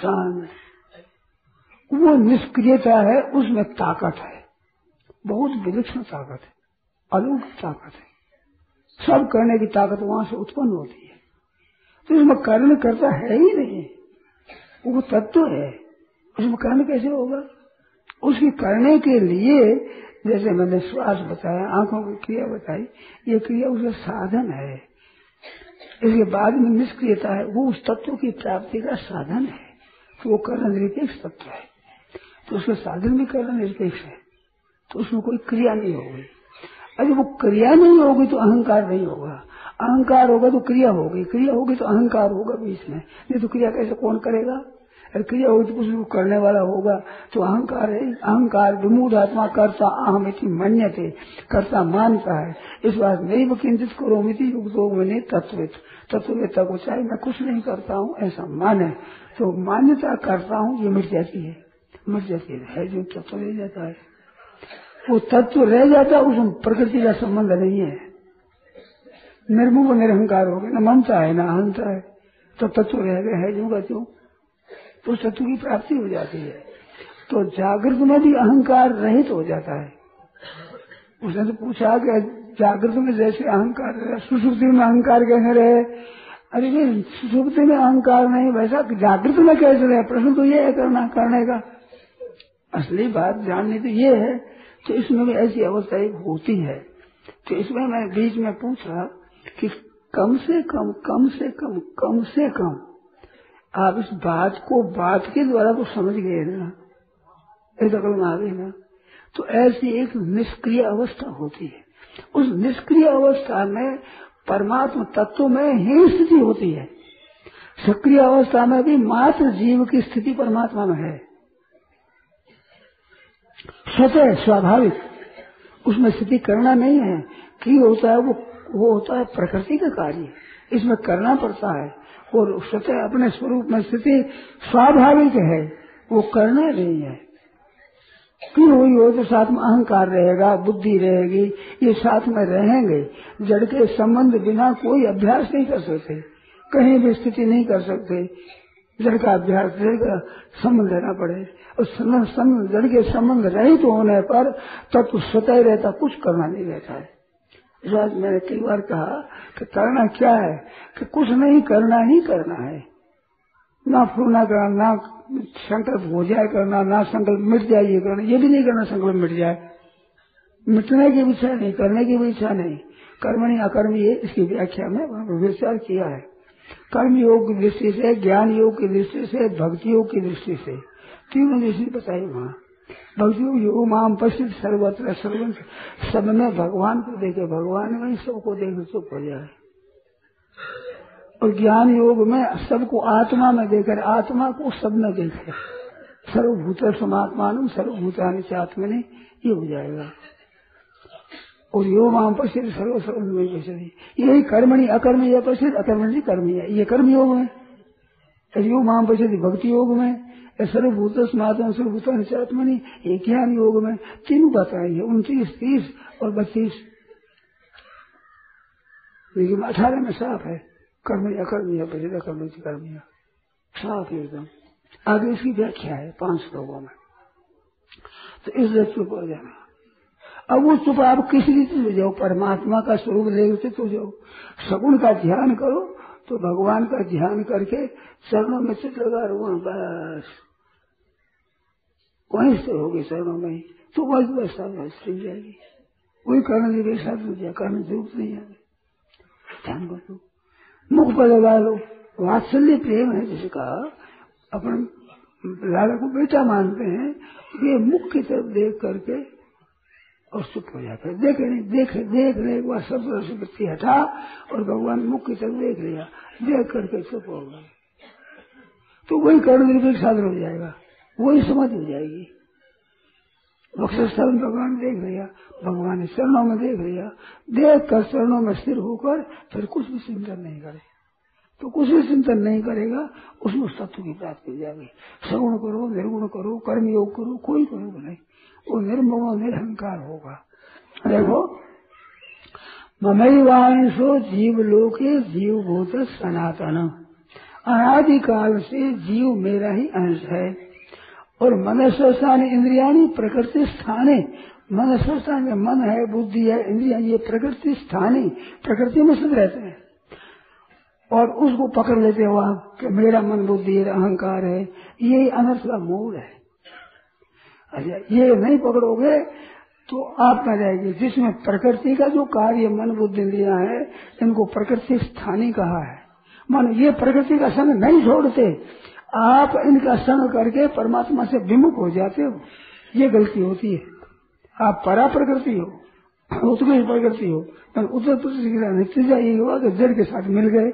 शांत। वो निष्क्रियता है, उसमें ताकत है, बहुत विलक्षण ताकत है, अलौकिक ताकत है। सब करने की ताकत वहां से उत्पन्न होती है। तो इसमें कर्म करता है ही नहीं, वो तत्व है, उसमें कर्म कैसे होगा? उसकी करने के लिए जैसे मैंने श्वास बताया, आंखों की क्रिया बताई, ये क्रिया उसका साधन है। इसके बाद में निष्क्रियता है, वो उस तत्व की प्राप्ति का साधन है। तो वो कर्ण निरपेक्ष तत्व है, तो उसके साधन भी कर्ण निरपेक्ष है, तो उसमें कोई क्रिया नहीं होगी। अरे वो क्रिया नहीं होगी तो अहंकार नहीं होगा, अहंकार होगा तो क्रिया होगी, क्रिया होगी तो अहंकार होगा बीच में, नहीं तो क्रिया कैसे कौन करेगा? क्रिया होगी तो कुछ करने वाला होगा, तो अहंकार है। अहंकार विमूढ़ आत्मा कर्ता अहमिति मन्यते, कर्ता मानता है। इस बात नहीं किंचित करो मिति युक्तो मन्ये तत्वित, तत्ववेत्ता को चाहे मैं कुछ नहीं करता हूँ ऐसा माने। तो मान्यता करता हूँ ये मिट जाती है, मिट जाती है, जो तत्व रह जाता है, वो तत्व रह जाता है, उसमें प्रकृति का संबंध नहीं है। निर्मोह निरहंकार हो गया, न ममता है न अहंता है, तो तत्व रह गए है जो का त्यों, तो तत्व की प्राप्ति हो जाती है। तो जागृत में भी अहंकार रहित हो जाता है। उसने तो पूछा कि जागृत में जैसे अहंकार रहे, सुसुप्ति में अहंकार कैसे रहे? अरे ये सुसुप्ति में अहंकार नहीं, वैसा जागृत में कैसे रहे? प्रश्न तो ये है करना करने का, असली बात जाननी तो ये है। तो इसमें भी ऐसी अवस्था एक होती है। तो इसमें मैं बीच में पूछा कि कम से कम कम से कम कम से कम आप इस बात को बात के द्वारा तो समझ गए ना, इस अकल में आ गए ना। तो ऐसी एक निष्क्रिय अवस्था होती है, उस निष्क्रिय अवस्था में परमात्मा तत्व में ही स्थिति होती है। सक्रिय अवस्था में भी मात्र जीव की स्थिति परमात्मा में है, स्वतः स्वाभाविक, उसमें स्थिति करना नहीं है। कि होता है वो वो होता है प्रकृति का कार्य, इसमें करना पड़ता है। और स्वतः अपने स्वरूप में स्थिति स्वाभाविक है, वो करना नहीं है। क्यों हुई हो तो साथ में अहंकार रहेगा, बुद्धि रहेगी, ये साथ में रहेंगे। जड़ के संबंध बिना कोई अभ्यास नहीं कर सकते, कहीं भी स्थिति नहीं कर सकते। जड़ का अभ्यास, जड़ का संबंध रहना पड़े, और जड़ के संबंध रहित तो होने पर तत्व स्वतः रहता, कुछ करना नहीं रहता है। इस बात मैंने कई बार कहा कि करना क्या है कि कुछ नहीं करना ही करना है, ना फूलना करना, ना संकल्प हो जाए करना, ना संकल्प मिट जाए ये करना, ये भी नहीं करना संकल्प मिट जाए, मिटने की इच्छा नहीं, करने की भी इच्छा नहीं। कर्मणि अकर्मी ये इसकी व्याख्या में विचार किया है। कर्म योग की दृष्टि से, ज्ञान योग की दृष्टि से, भक्ति योग की दृष्टि से, तीनों दृष्टि बताई वहाँ। भक्ति योग योग माम पश्चित सर्वत्र सर्वंत, सब में भगवान को देखे, भगवान में ही सबको देखे, चुप हो जाए। और ज्ञान योग में सबको आत्मा में देकर, आत्मा को सब में देखे, सर्वभूत समात्मान सर्वभूतानि चात्मनि, ये हो जाएगा। और यो माम प्रसिद्ध सर्व सर्व, यही कर्मणि अकर्मी है प्रसिद्ध, अकर्मणि कर्मी है, ये कर्म योग में। यो माम प्रसिद्ध भक्ति योग में, सर्वभूत समात्मा सर्वभूतानि चात्मनि, ये ज्ञान योग में। तीन बताई है, उनतीस, तीस और बत्तीस, लेकिन अठारह में साफ है कर्मणि अकर्मी है प्रसिद्ध, अकर्मणि कर्मी है, साफ एकदम। आगे इसकी व्याख्या है पांच श्लोकों में, तो इस जब चुप हो जाना। अब वो चुप आप किसी रीति से जाओ, परमात्मा का स्वरूप लेकर तो जाओ, सगुण का ध्यान करो, तो भगवान का ध्यान करके शरणों में चित लगा रहो, बस वहीं से होगी शरणों में, तो बस बस सब जाएगी, कोई कारण नहीं बेसा जाए, कारण जरूरत नहीं आगे। ध्यान कर दो, मुख पर लगा लो, वात्सल्य प्रेम है जिसका अपन लाला को बेटा मानते हैं, ये मुख की तरफ देख करके और चुप हो जाता है। देखे नहीं, देखे देख रहे, एक बार सब से वृत्ति हटा और भगवान मुख की तरफ देख लिया, देख करके चुप हो गए, तो वही कर्ण निर्विकल्प साधन हो जाएगा, वही समझ हो जाएगी। वक्षस्थल भगवान देख लिया, भगवान शरणों में देख लिया, देख कर शरणों में स्थिर होकर फिर कुछ भी चिंतन नहीं करे, तो कुछ भी चिंतन नहीं करेगा, उसमें उस तत्व की प्राप्ति हो जाएगी। सगुण करो, निर्गुण करो, कर्म योग करो, कोई करो नहीं, वो निर्मोह निरहंकार होगा। देखो ममई वांशो जीव लोके जीव भूत सनातन, अनादिकाल से जीव मेरा ही अंश है। और मनस्वस्थान इंद्रियाणी प्रकृति स्थाने, मनस्वस्थान में मन है, बुद्धि है, इंद्रिया, ये प्रकृति स्थानी प्रकृति में सब रहते हैं। और उसको पकड़ लेते हो आप कि मेरा मन बुद्धि है, अहंकार है, ये अनर्थ का मूल है। अच्छा, ये नहीं पकड़ोगे तो आप में रहेगी, जिसमें प्रकृति का जो कार्य मन बुद्धि इंद्रियां है, इनको प्रकृति स्थानी कहा है। मानो ये प्रकृति का संग नहीं छोड़ते आप, इनका संग करके परमात्मा से विमुख हो जाते हो, ये गलती होती है। आप परा प्रकृति हो, उत्कृष्ट प्रकृति हो, उत्तर प्रकृति। नतीजा यही हुआ कि जड़ के साथ मिल गए,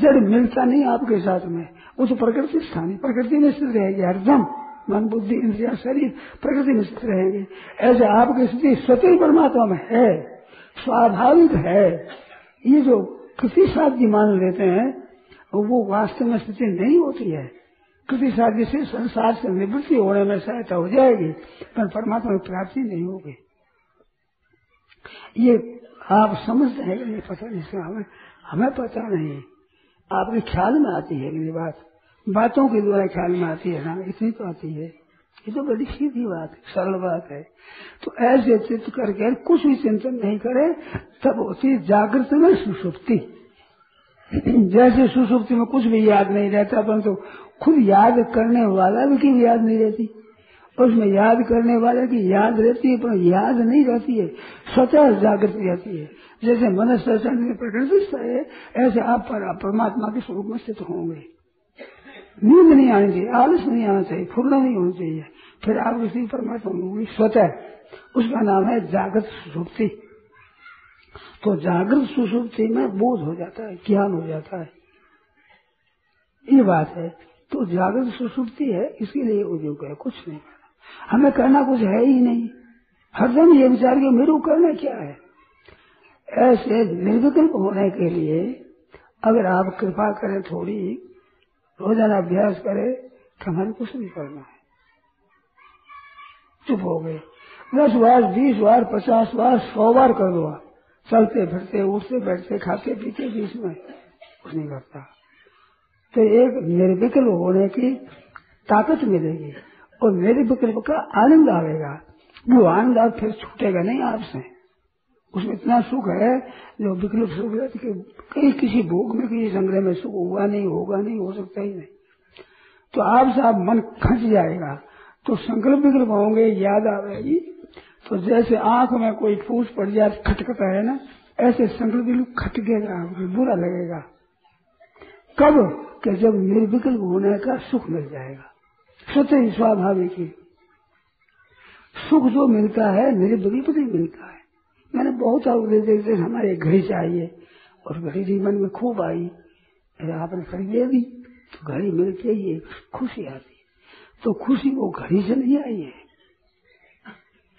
जड़ मिलता नहीं आपके साथ में, उस प्रकृति स्थानी प्रकृति में स्थित रहेगी। हरदम मन बुद्धि इंद्रिया शरीर प्रकृति में स्थित रहेंगे। ऐसे आपकी स्थिति स्वतः परमात्मा में है, स्वाभाविक है। ये जो कृति साध्य मान लेते हैं वो वास्तव में स्थिति नहीं होती है। कृति साध्य से संसार से निवृत्ति होने में सहायता हो जाएगी, पर परमात्मा की प्राप्ति नहीं होगी। ये आप समझते हैं कि पता नहीं, हमें हमें पता नहीं, आपके ख्याल में आती है ये बात, बातों के द्वारा ख्याल में आती है ना, इतनी तो आती है। ये तो बड़ी सीधी बात है, सरल बात है। तो ऐसे चित्त करके कुछ भी चिंतन नहीं करे, तब होती जागृत में सुषुप्ति। जैसे सुषुप्ति में कुछ भी याद नहीं रहता, परंतु तो खुद याद करने वाला भी की याद नहीं रहती, उसमें याद करने वाले की याद रहती है पर याद नहीं रहती है, स्वतः जागृत रहती है। जैसे मनस्संग में प्रकृति है, ऐसे आप परमात्मा के स्वरूप में स्थित होंगे। नींद नहीं आनी चाहिए, आलस नहीं आना चाहिए, फुर्ना नहीं होना चाहिए, फिर आप उसी परमात्मा होगी स्वतः। उसका नाम है जागृत सुषुप्ति। तो जागृत सुषुप्ति में बोध हो जाता है, ज्ञान हो जाता है, ये बात है। तो जागृत सुषुप्ति है, इसके लिए उपयोग है, कुछ नहीं करना, हमें करना कुछ है ही नहीं। हरदम ये विचार के मेरे को करना क्या है। ऐसे निर्विकल्प होने के लिए अगर आप कृपा करें, थोड़ी रोजाना अभ्यास करें तो हमें कुछ नहीं करना है। चुप हो गए, दस बार, बीस बार, पचास बार, सौ बार कर दो। आप चलते फिरते, उठते बैठते, खाते पीते, बीच में कुछ नहीं करता, तो एक निर्विकल्प होने की ताकत मिलेगी और निर्विकल्प का आनंद आएगा। वो आनंद आप फिर छूटेगा नहीं आपसे। उसमें इतना सुख है जो विकल्प सुख है कि कहीं किसी भोग में, किसी संग्रह में सुख हुआ नहीं, होगा नहीं, हो सकता ही नहीं। तो आपसे आप मन खंच जाएगा, तो संकल्प विकल्प होंगे, याद आएगी। तो जैसे आंख में कोई फूस पड़ जाए, खटकता है ना, ऐसे संकल्प विकल्प खटकेगा, बुरा लगेगा। कब कि जब निर्विकल्प होने का सुख मिल जाएगा, स्वतः स्वाभाविक ही सुख जो मिलता है निर्विकल्प नहीं मिलता है। मैंने बहुत आग्रह देखते हमारे घड़ी चाहिए और घड़ी भी मन में खूब आई, अरे आपने खरीद दी, तो घड़ी मिलते ही खुशी आती। तो खुशी वो घड़ी से नहीं आई है,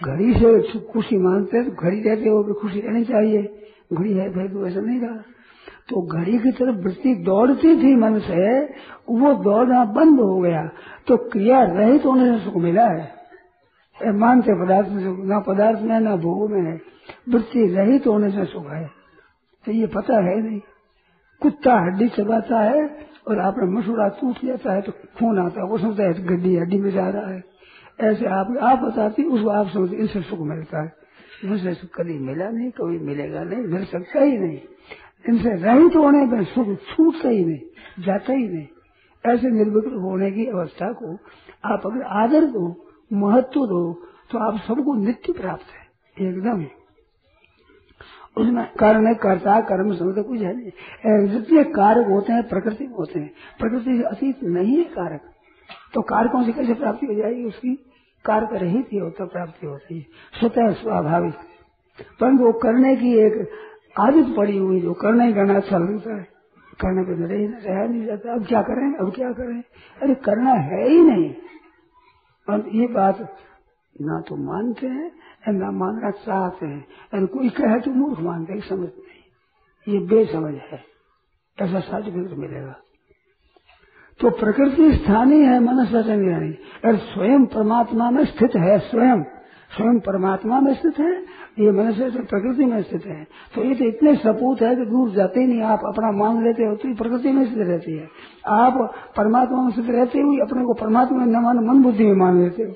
घड़ी से खुशी मानते हैं तो घड़ी रहते हो भी खुशी रहनी चाहिए, घड़ी है फिर तो ऐसा नहीं रहा। तो घड़ी की तरफ वृत्ति दौड़ती थी मन से, वो दौड़ना बंद हो गया, तो क्रिया रहित होने से सुख मिला है। मानते पदार्थ में ना पदार्थ में ना भोग में है, वृत्ति रहित होने से सुख है। तो ये पता है नहीं, कुत्ता हड्डी चबाता है और आपने मसूड़ा टूट जाता है तो खून आता है, वो समझता है गड्डी हड्डी में जा रहा है। ऐसे आप आप बताती, उसको आप समझते इनसे सुख मिलता है। मुझसे सुख कभी मिला नहीं, कभी मिलेगा नहीं, मिल सकता ही नहीं। इनसे रहित होने पर सुख छूटता ही नहीं, जाता ही नहीं। ऐसे निर्विकल्प होने की अवस्था को आप अगर आदर दो, महत्व दो, तो आप सबको नित्य प्राप्त है एकदम। उसमें कारण कर्ता कर्म समझ कुछ है नहीं। जितने कारक होते हैं प्रकृति में होते हैं, प्रकृति से अतीत नहीं है कारक, तो कारकों से कैसे प्राप्ति हो जाएगी उसकी? कारक रहित ही होता प्राप्ति होती है, स्वतः स्वाभाविक। परंतु वो करने की एक आदत पड़ी हुई, जो करना ही करना अच्छा लगता है, करने पर रह नहीं जाता। अब क्या करें, अब क्या करें, अरे करना है ही नहीं। और ये बात ना तो मानते हैं ना मानना चाहते हैं। अरे कोई कहे तो मूर्ख मानते हैं, समझ नहीं, ये बेसमझ है, ऐसा सर्टिफिकेट मिलेगा। तो प्रकृति स्थानीय है, मन स्थानीय, और स्वयं परमात्मा में स्थित है। स्वयं स्वयं परमात्मा में स्थित है, ये मन से प्रकृति में स्थित है। तो ये तो इतने सपूत है कि दूर जाते ही नहीं। आप अपना मान लेते हो तो प्रकृति में स्थित रहती है, आप परमात्मा में स्थित रहते हुए अपने को परमात्मा में न मान, मन बुद्धि में मान लेते हो।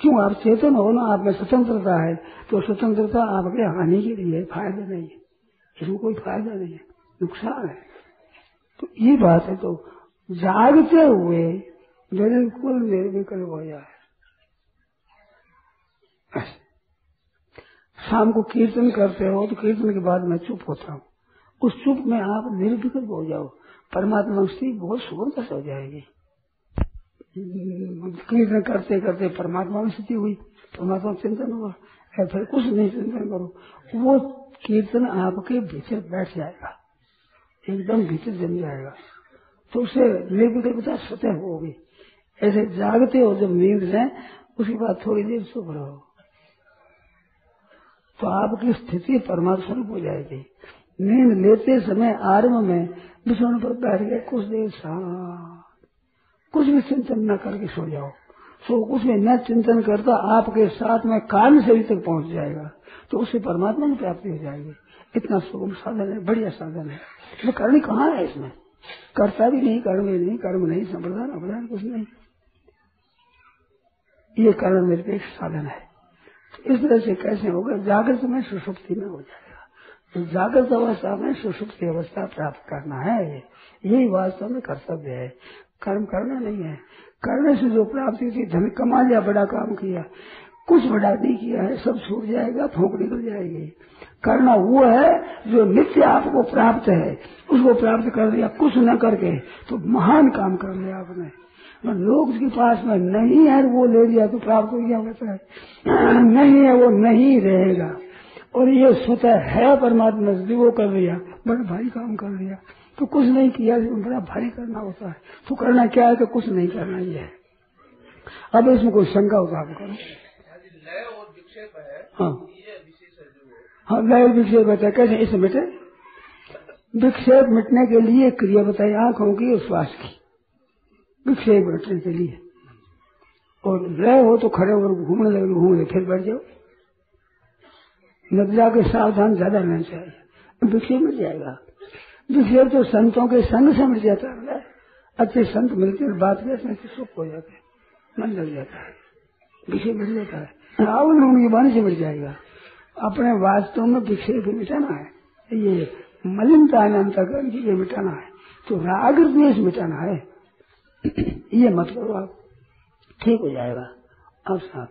क्यों? आप चेतन हो ना, आप में स्वतंत्रता है, तो स्वतंत्रता आपके हानि के लिए, फायदा नहीं है, इसमें कोई फायदा नहीं है, नुकसान है। तो ये बात है। तो जागते हुए बिल्कुल निर्विकल्प हो जाए। शाम को कीर्तन करते हो तो कीर्तन के बाद मैं चुप होता हूँ, उस चुप में आप निर्विकल्प हो जाओ, परमात्मा से बहुत सुगंध हो जाएगी। कीर्तन करते करते परमात्मा में स्थिति हुई, परमात्मा चिंतन हुआ, फिर कुछ नहीं चिंतन करो, वो कीर्तन आपके भीतर बैठ जाएगा, एकदम भीतर जम जाएगा। तो उसे निर्विकल्पता स्वतः होगी। ऐसे जागते हो जब नींद से, उसके बाद थोड़ी देर चुप रहो, तो आपकी स्थिति परमात्मा स्वरूप हो जाएगी। नींद लेते समय आरंभ में बिछौने पर बैठ गए, कुछ देर शांत, कुछ भी चिंतन न करके सो जाओ। सो कुछ भी न चिंतन करता आपके साथ में कान शरीर तक पहुंच जाएगा, तो उससे परमात्मा की प्राप्ति हो जाएगी। इतना सुगम साधन है, बढ़िया साधन है। इसमें करनी कहाँ है? इसमें कर्ता भी नहीं, कर्म भी नहीं, कर्म नहीं, संप्रदान अपराध कुछ नहीं। ये कर्म निरपेक्ष साधन है। इस तरह से कैसे होगा? जागृत में सुषुप्ति में हो जाएगा। तो जागृत अवस्था में सुषुप्ति अवस्था प्राप्त करना है, यही वास्तव में कर्तव्य है। कर्म करना नहीं है, करने से जो प्राप्ति होती, धन कमा लिया, बड़ा काम किया, कुछ बड़ा नहीं किया है, सब छूट जाएगा, भूख निकल जाएगी। करना वो है जो नित्य आपको प्राप्त है, उसको प्राप्त कर लिया कुछ न करके, तो महान काम कर लिया आपने। लोग के पास में नहीं है, वो ले लिया तो प्राप्त हो गया, होता है नहीं है, वो नहीं रहेगा। और ये स्वतः है परमात्मा, वो कर लिया, बड़ा भारी काम कर लिया, तो कुछ नहीं किया, बड़ा भारी करना होता है। तो करना क्या है? तो कुछ नहीं करना ही है। अब इसमें कोई शंका होगा आप करो। लय और विक्षेप है, हाँ हाँ, लय विक्षेप है, कैसे इसे मिटे? विक्षेप मिटने के लिए क्रिया बताई आंखों की और श्वास की, विक्षेप मिटने के लिए। और रहे हो तो खड़े होकर घूमने लगे, घूमने फिर बैठ जाओ। नब्जा के सावधान ज्यादा रहना चाहिए, विक्षेप मिट जाएगा। विक्षेप तो संतों के संग से मिट जाता है, अच्छे संत मिलते हैं, बात करते हैं, सुख हो जाते हैं, मन लग जाता है, विक्षेप मिट जाता है। राहुल उनकी वाणी से मिट जाएगा। अपने वास्तव में विक्षेप मिटाना है, ये मलिनता अनंता करके मिटाना है, तो राग द्वेष मिटाना है। ये मत करो, आप ठीक हो जाएगा। अब साहब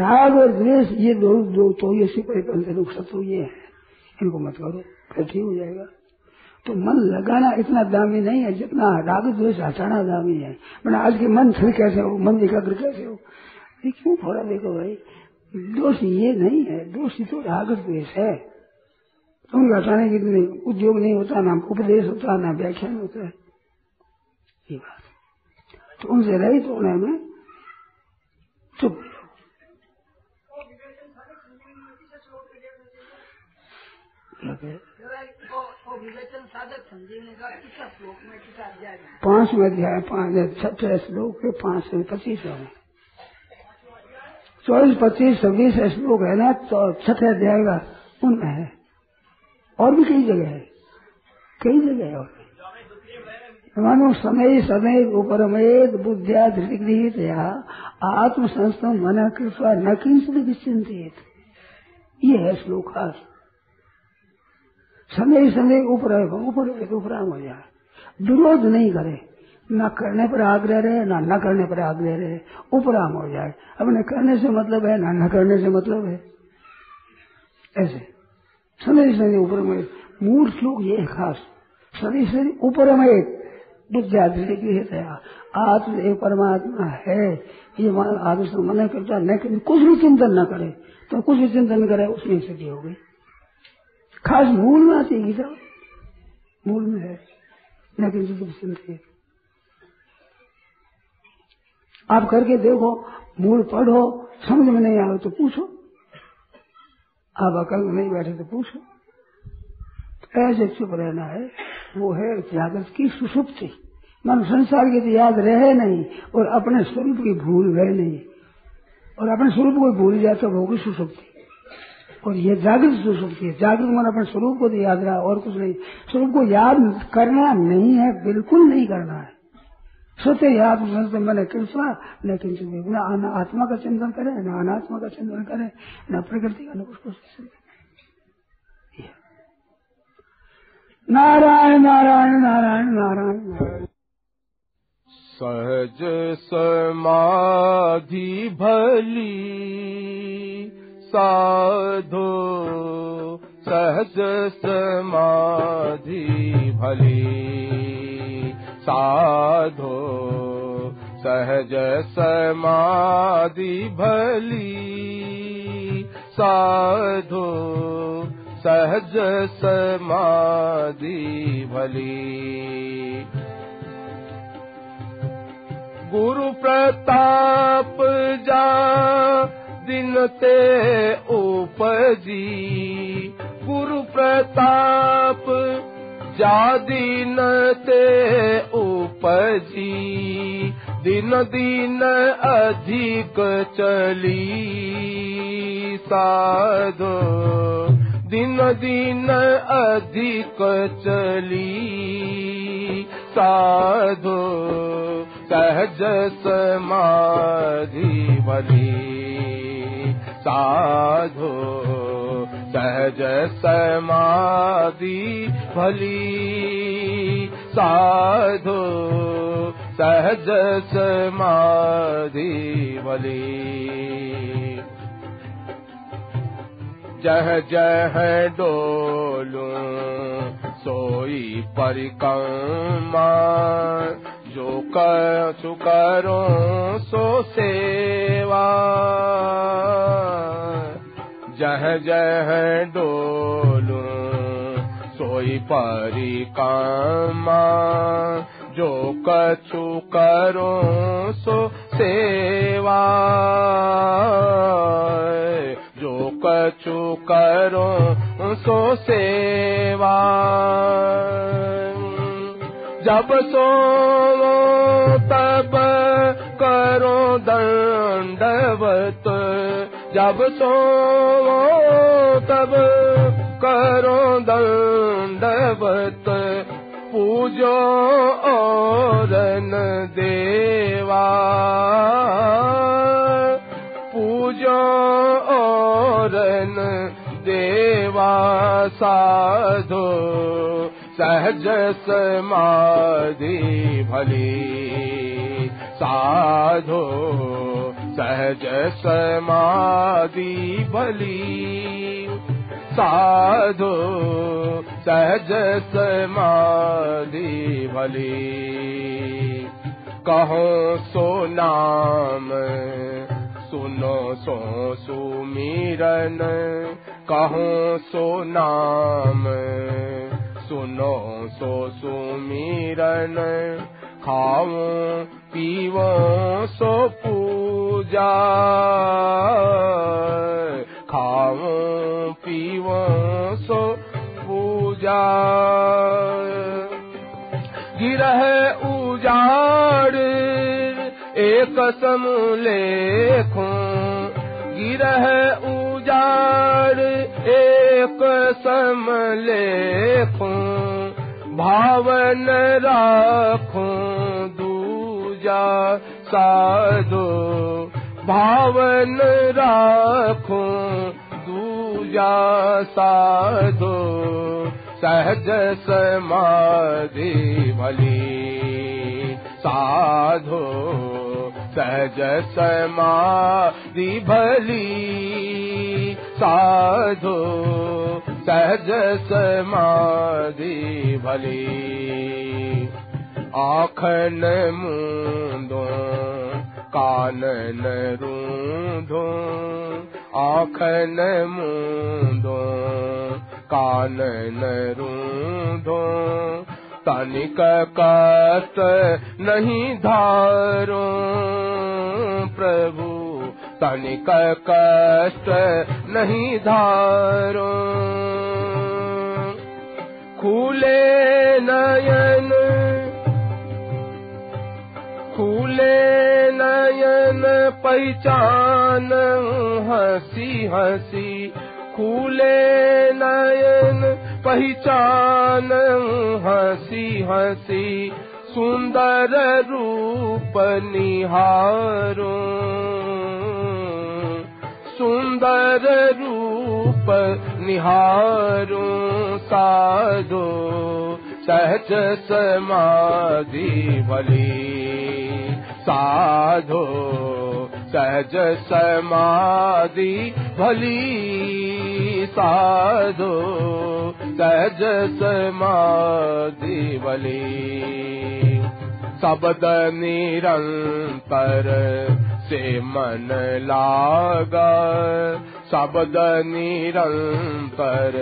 राग और द्वेष ये दो दो तो ये सिपरिपंथ तो ये है, इनको मत करो, फिर ठीक हो जाएगा। तो मन लगाना इतना दामी नहीं है जितना राग द्वेष हटाना दामी है। मैंने आज के मन फिर कैसे हो, मन एकाग्र कैसे हो, क्यों थोड़ा देखो भाई, दोष ये नहीं है, दोष तो राग द्वेष है। उनको हटाने के लिए उद्योग नहीं होता, ना उपदेश होता, ना व्याख्यान होता है। ये बात तो उनसे रहित होने में चुप। पांचवें अध्याय पांच छठे श्लोक के पांच से पच्चीस है, चौबीस पच्चीस छब्बीस श्लोक है ना, तो छठे अध्याय का उनमें है। और भी कई जगह है, कई जगह है। और मानो समय समय उपरमेद बुद्धिया धृतगृहित या आत्म संस्थम मना कृपा न किंचित, ये है श्लोक। समय समय ऊपर ऊपर उपराम हो जाए, विरोध नहीं करे, ना करने पर आग्रह रहे, ना न करने पर आग्रह रहे, उपराम हो जाए। अपने करने से मतलब है, ना न करने से मतलब है, ऐसे शनि शनि ऊपर में। मूल श्लोक ये खास, शनि शनि ऊपर में बुद्धिया आत्म एक परमात्मा है, ये आदमी से मना करता है, न कुछ भी चिंतन न करे, तो कुछ भी चिंतन करे उसमें स्थिति हो गई। खास मूल में आती है गीता, मूल में है, लेकिन चिंतित आप करके देखो, मूल पढ़ो, समझ में नहीं आए तो पूछो, आप अकल में नहीं बैठे तो पूछो। ऐसे चुप रहना है, वो है जागृत की सुषुप्ति। मन संसार की तो याद रहे नहीं, और अपने स्वरूप की भूल रहे नहीं, और अपने स्वरूप को भूल जाए तो होगी सुषुप्ति। और ये जागृत सुषुप्ति है, जागृत मन अपने स्वरूप को तो याद रहा, और कुछ नहीं। स्वरूप को याद करना नहीं है, बिल्कुल नहीं करना है। सोते याद सोचते मैंने कृष्णा, लेकिन न आत्मा का चिंतन करे, न अनात्मा का चिंतन करे, न प्रकृति का, न कुछ कुछ। नारायण नारायण नारायण नारायण। सहज समाधि भली साधो, सहज समाधि भली साधो, सहज समाधि भली साधो, सहज समाधि भली। गुरु प्रताप जा दिन ते उपजी, गुरु प्रताप जा दिन ते उपजी, दिन दिन अधिक चली साधो, दिन दिन अधिक चली साधो, सहज समाधि भली साधो, सहज समाधि भली साधो, सहज समाधि भली। जह जह डोलूं सोई परिक्रमा, जो कछु करूं सो सेवा, जह जह डोलूं सोई परिक्रमा, जो कछु करूं सो सेवा, जो कछु करूं सो सेवा। भगवान। जब सोवो तब करो दंडवत, जब सोवो तब करो दंडवत, पूजो ओरन देवा, पूजो ओरन देवा, साधो सहज समाधि भली, साधो सहज समाधि भली, साधो सहज समाधि भली। कहो सो नाम सुनो सो सुमिरन, कहो सो नाम सुनो सो सुमिरन, खाओ पीवो सो पूजा, खाओ पीवो सो पूजा। गिरह उजाड़ एक समूलेखो, गिरह उजाड़ एक समलेखो, भावन राखो दूजा, साधो भावन राखो दूजा, साधो सहज समाधि भली, साधो सहज समाधि भली, साधो सहज समाधि भली। आँखन मूंदो कानन रूंधो, आँखन मूंदो कानन रूंधो, तनिक कष्ट नहीं धारो प्रभु, तनिक कष्ट नहीं धारो। खुले नयन, खुले नयन पहचान हंसी हंसी, खुले नयन पहचान हंसी हंसी, सुंदर रूप निहारो, सुंदर रूप निहारो, साधो सहज समाधि भली, साधो सहज समाधि भली, साधो सहज समाधि भली। शब्द निरंतर से मन लागा, शब्द निरंतर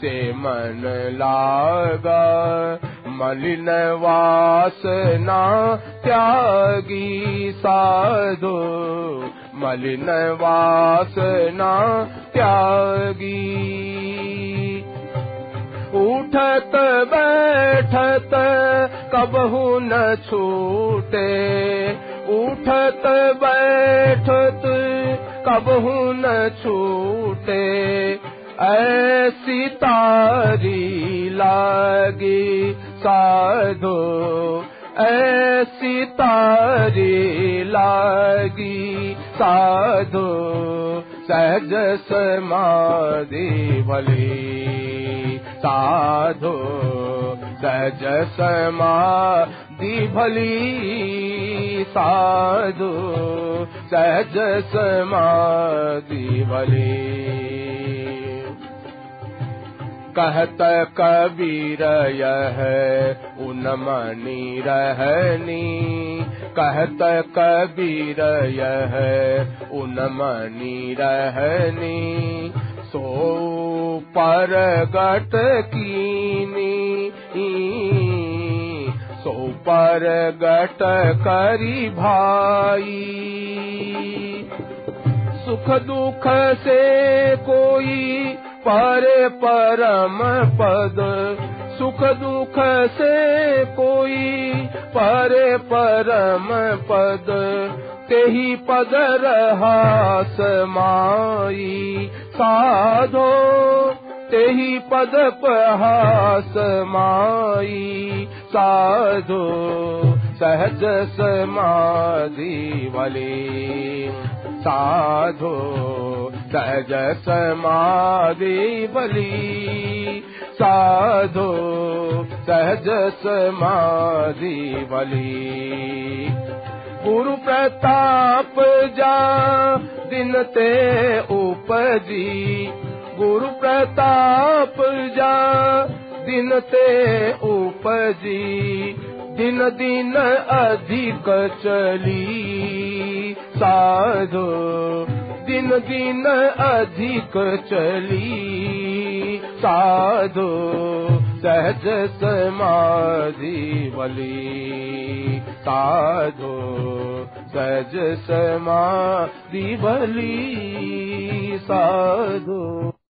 से मन लागा, मलिन वासना त्यागी, साधो मलिन वासना त्यागी। उठत बैठत कबहु न छूटे, उठत बैठत कबहु न छूटे, ऐसी तारी लागी, साधो ऐसी तारी लागी, साधो सहज समाधि भली, साधो सहज समाधि भली, साधो सहज समाधि भली। कहत कबीर यह उन्मनी रहनी, कहत कबीर यह उन्मनी रहनी, सो परगट कीनी, सो परगट करी भाई। सुख दुख से कोई पारे परम पद, सुख दुख से कोई पारे परम पद, तेहि पद रहा समाई साधो, तेहि पद पहास माई साधो, सहज समाधि वाले साधो, सहज समाधि वाली साधो, सहज समाधि वाली। गुरु प्रताप जा दिन ते उपजी, गुरु प्रताप जा दिन ते उपजी, दिन दिन अधिक चली साधो, दिन दिन अधिक चली साधो, सहज समाधि वाली साधो, सहज समाधि वाली साधो।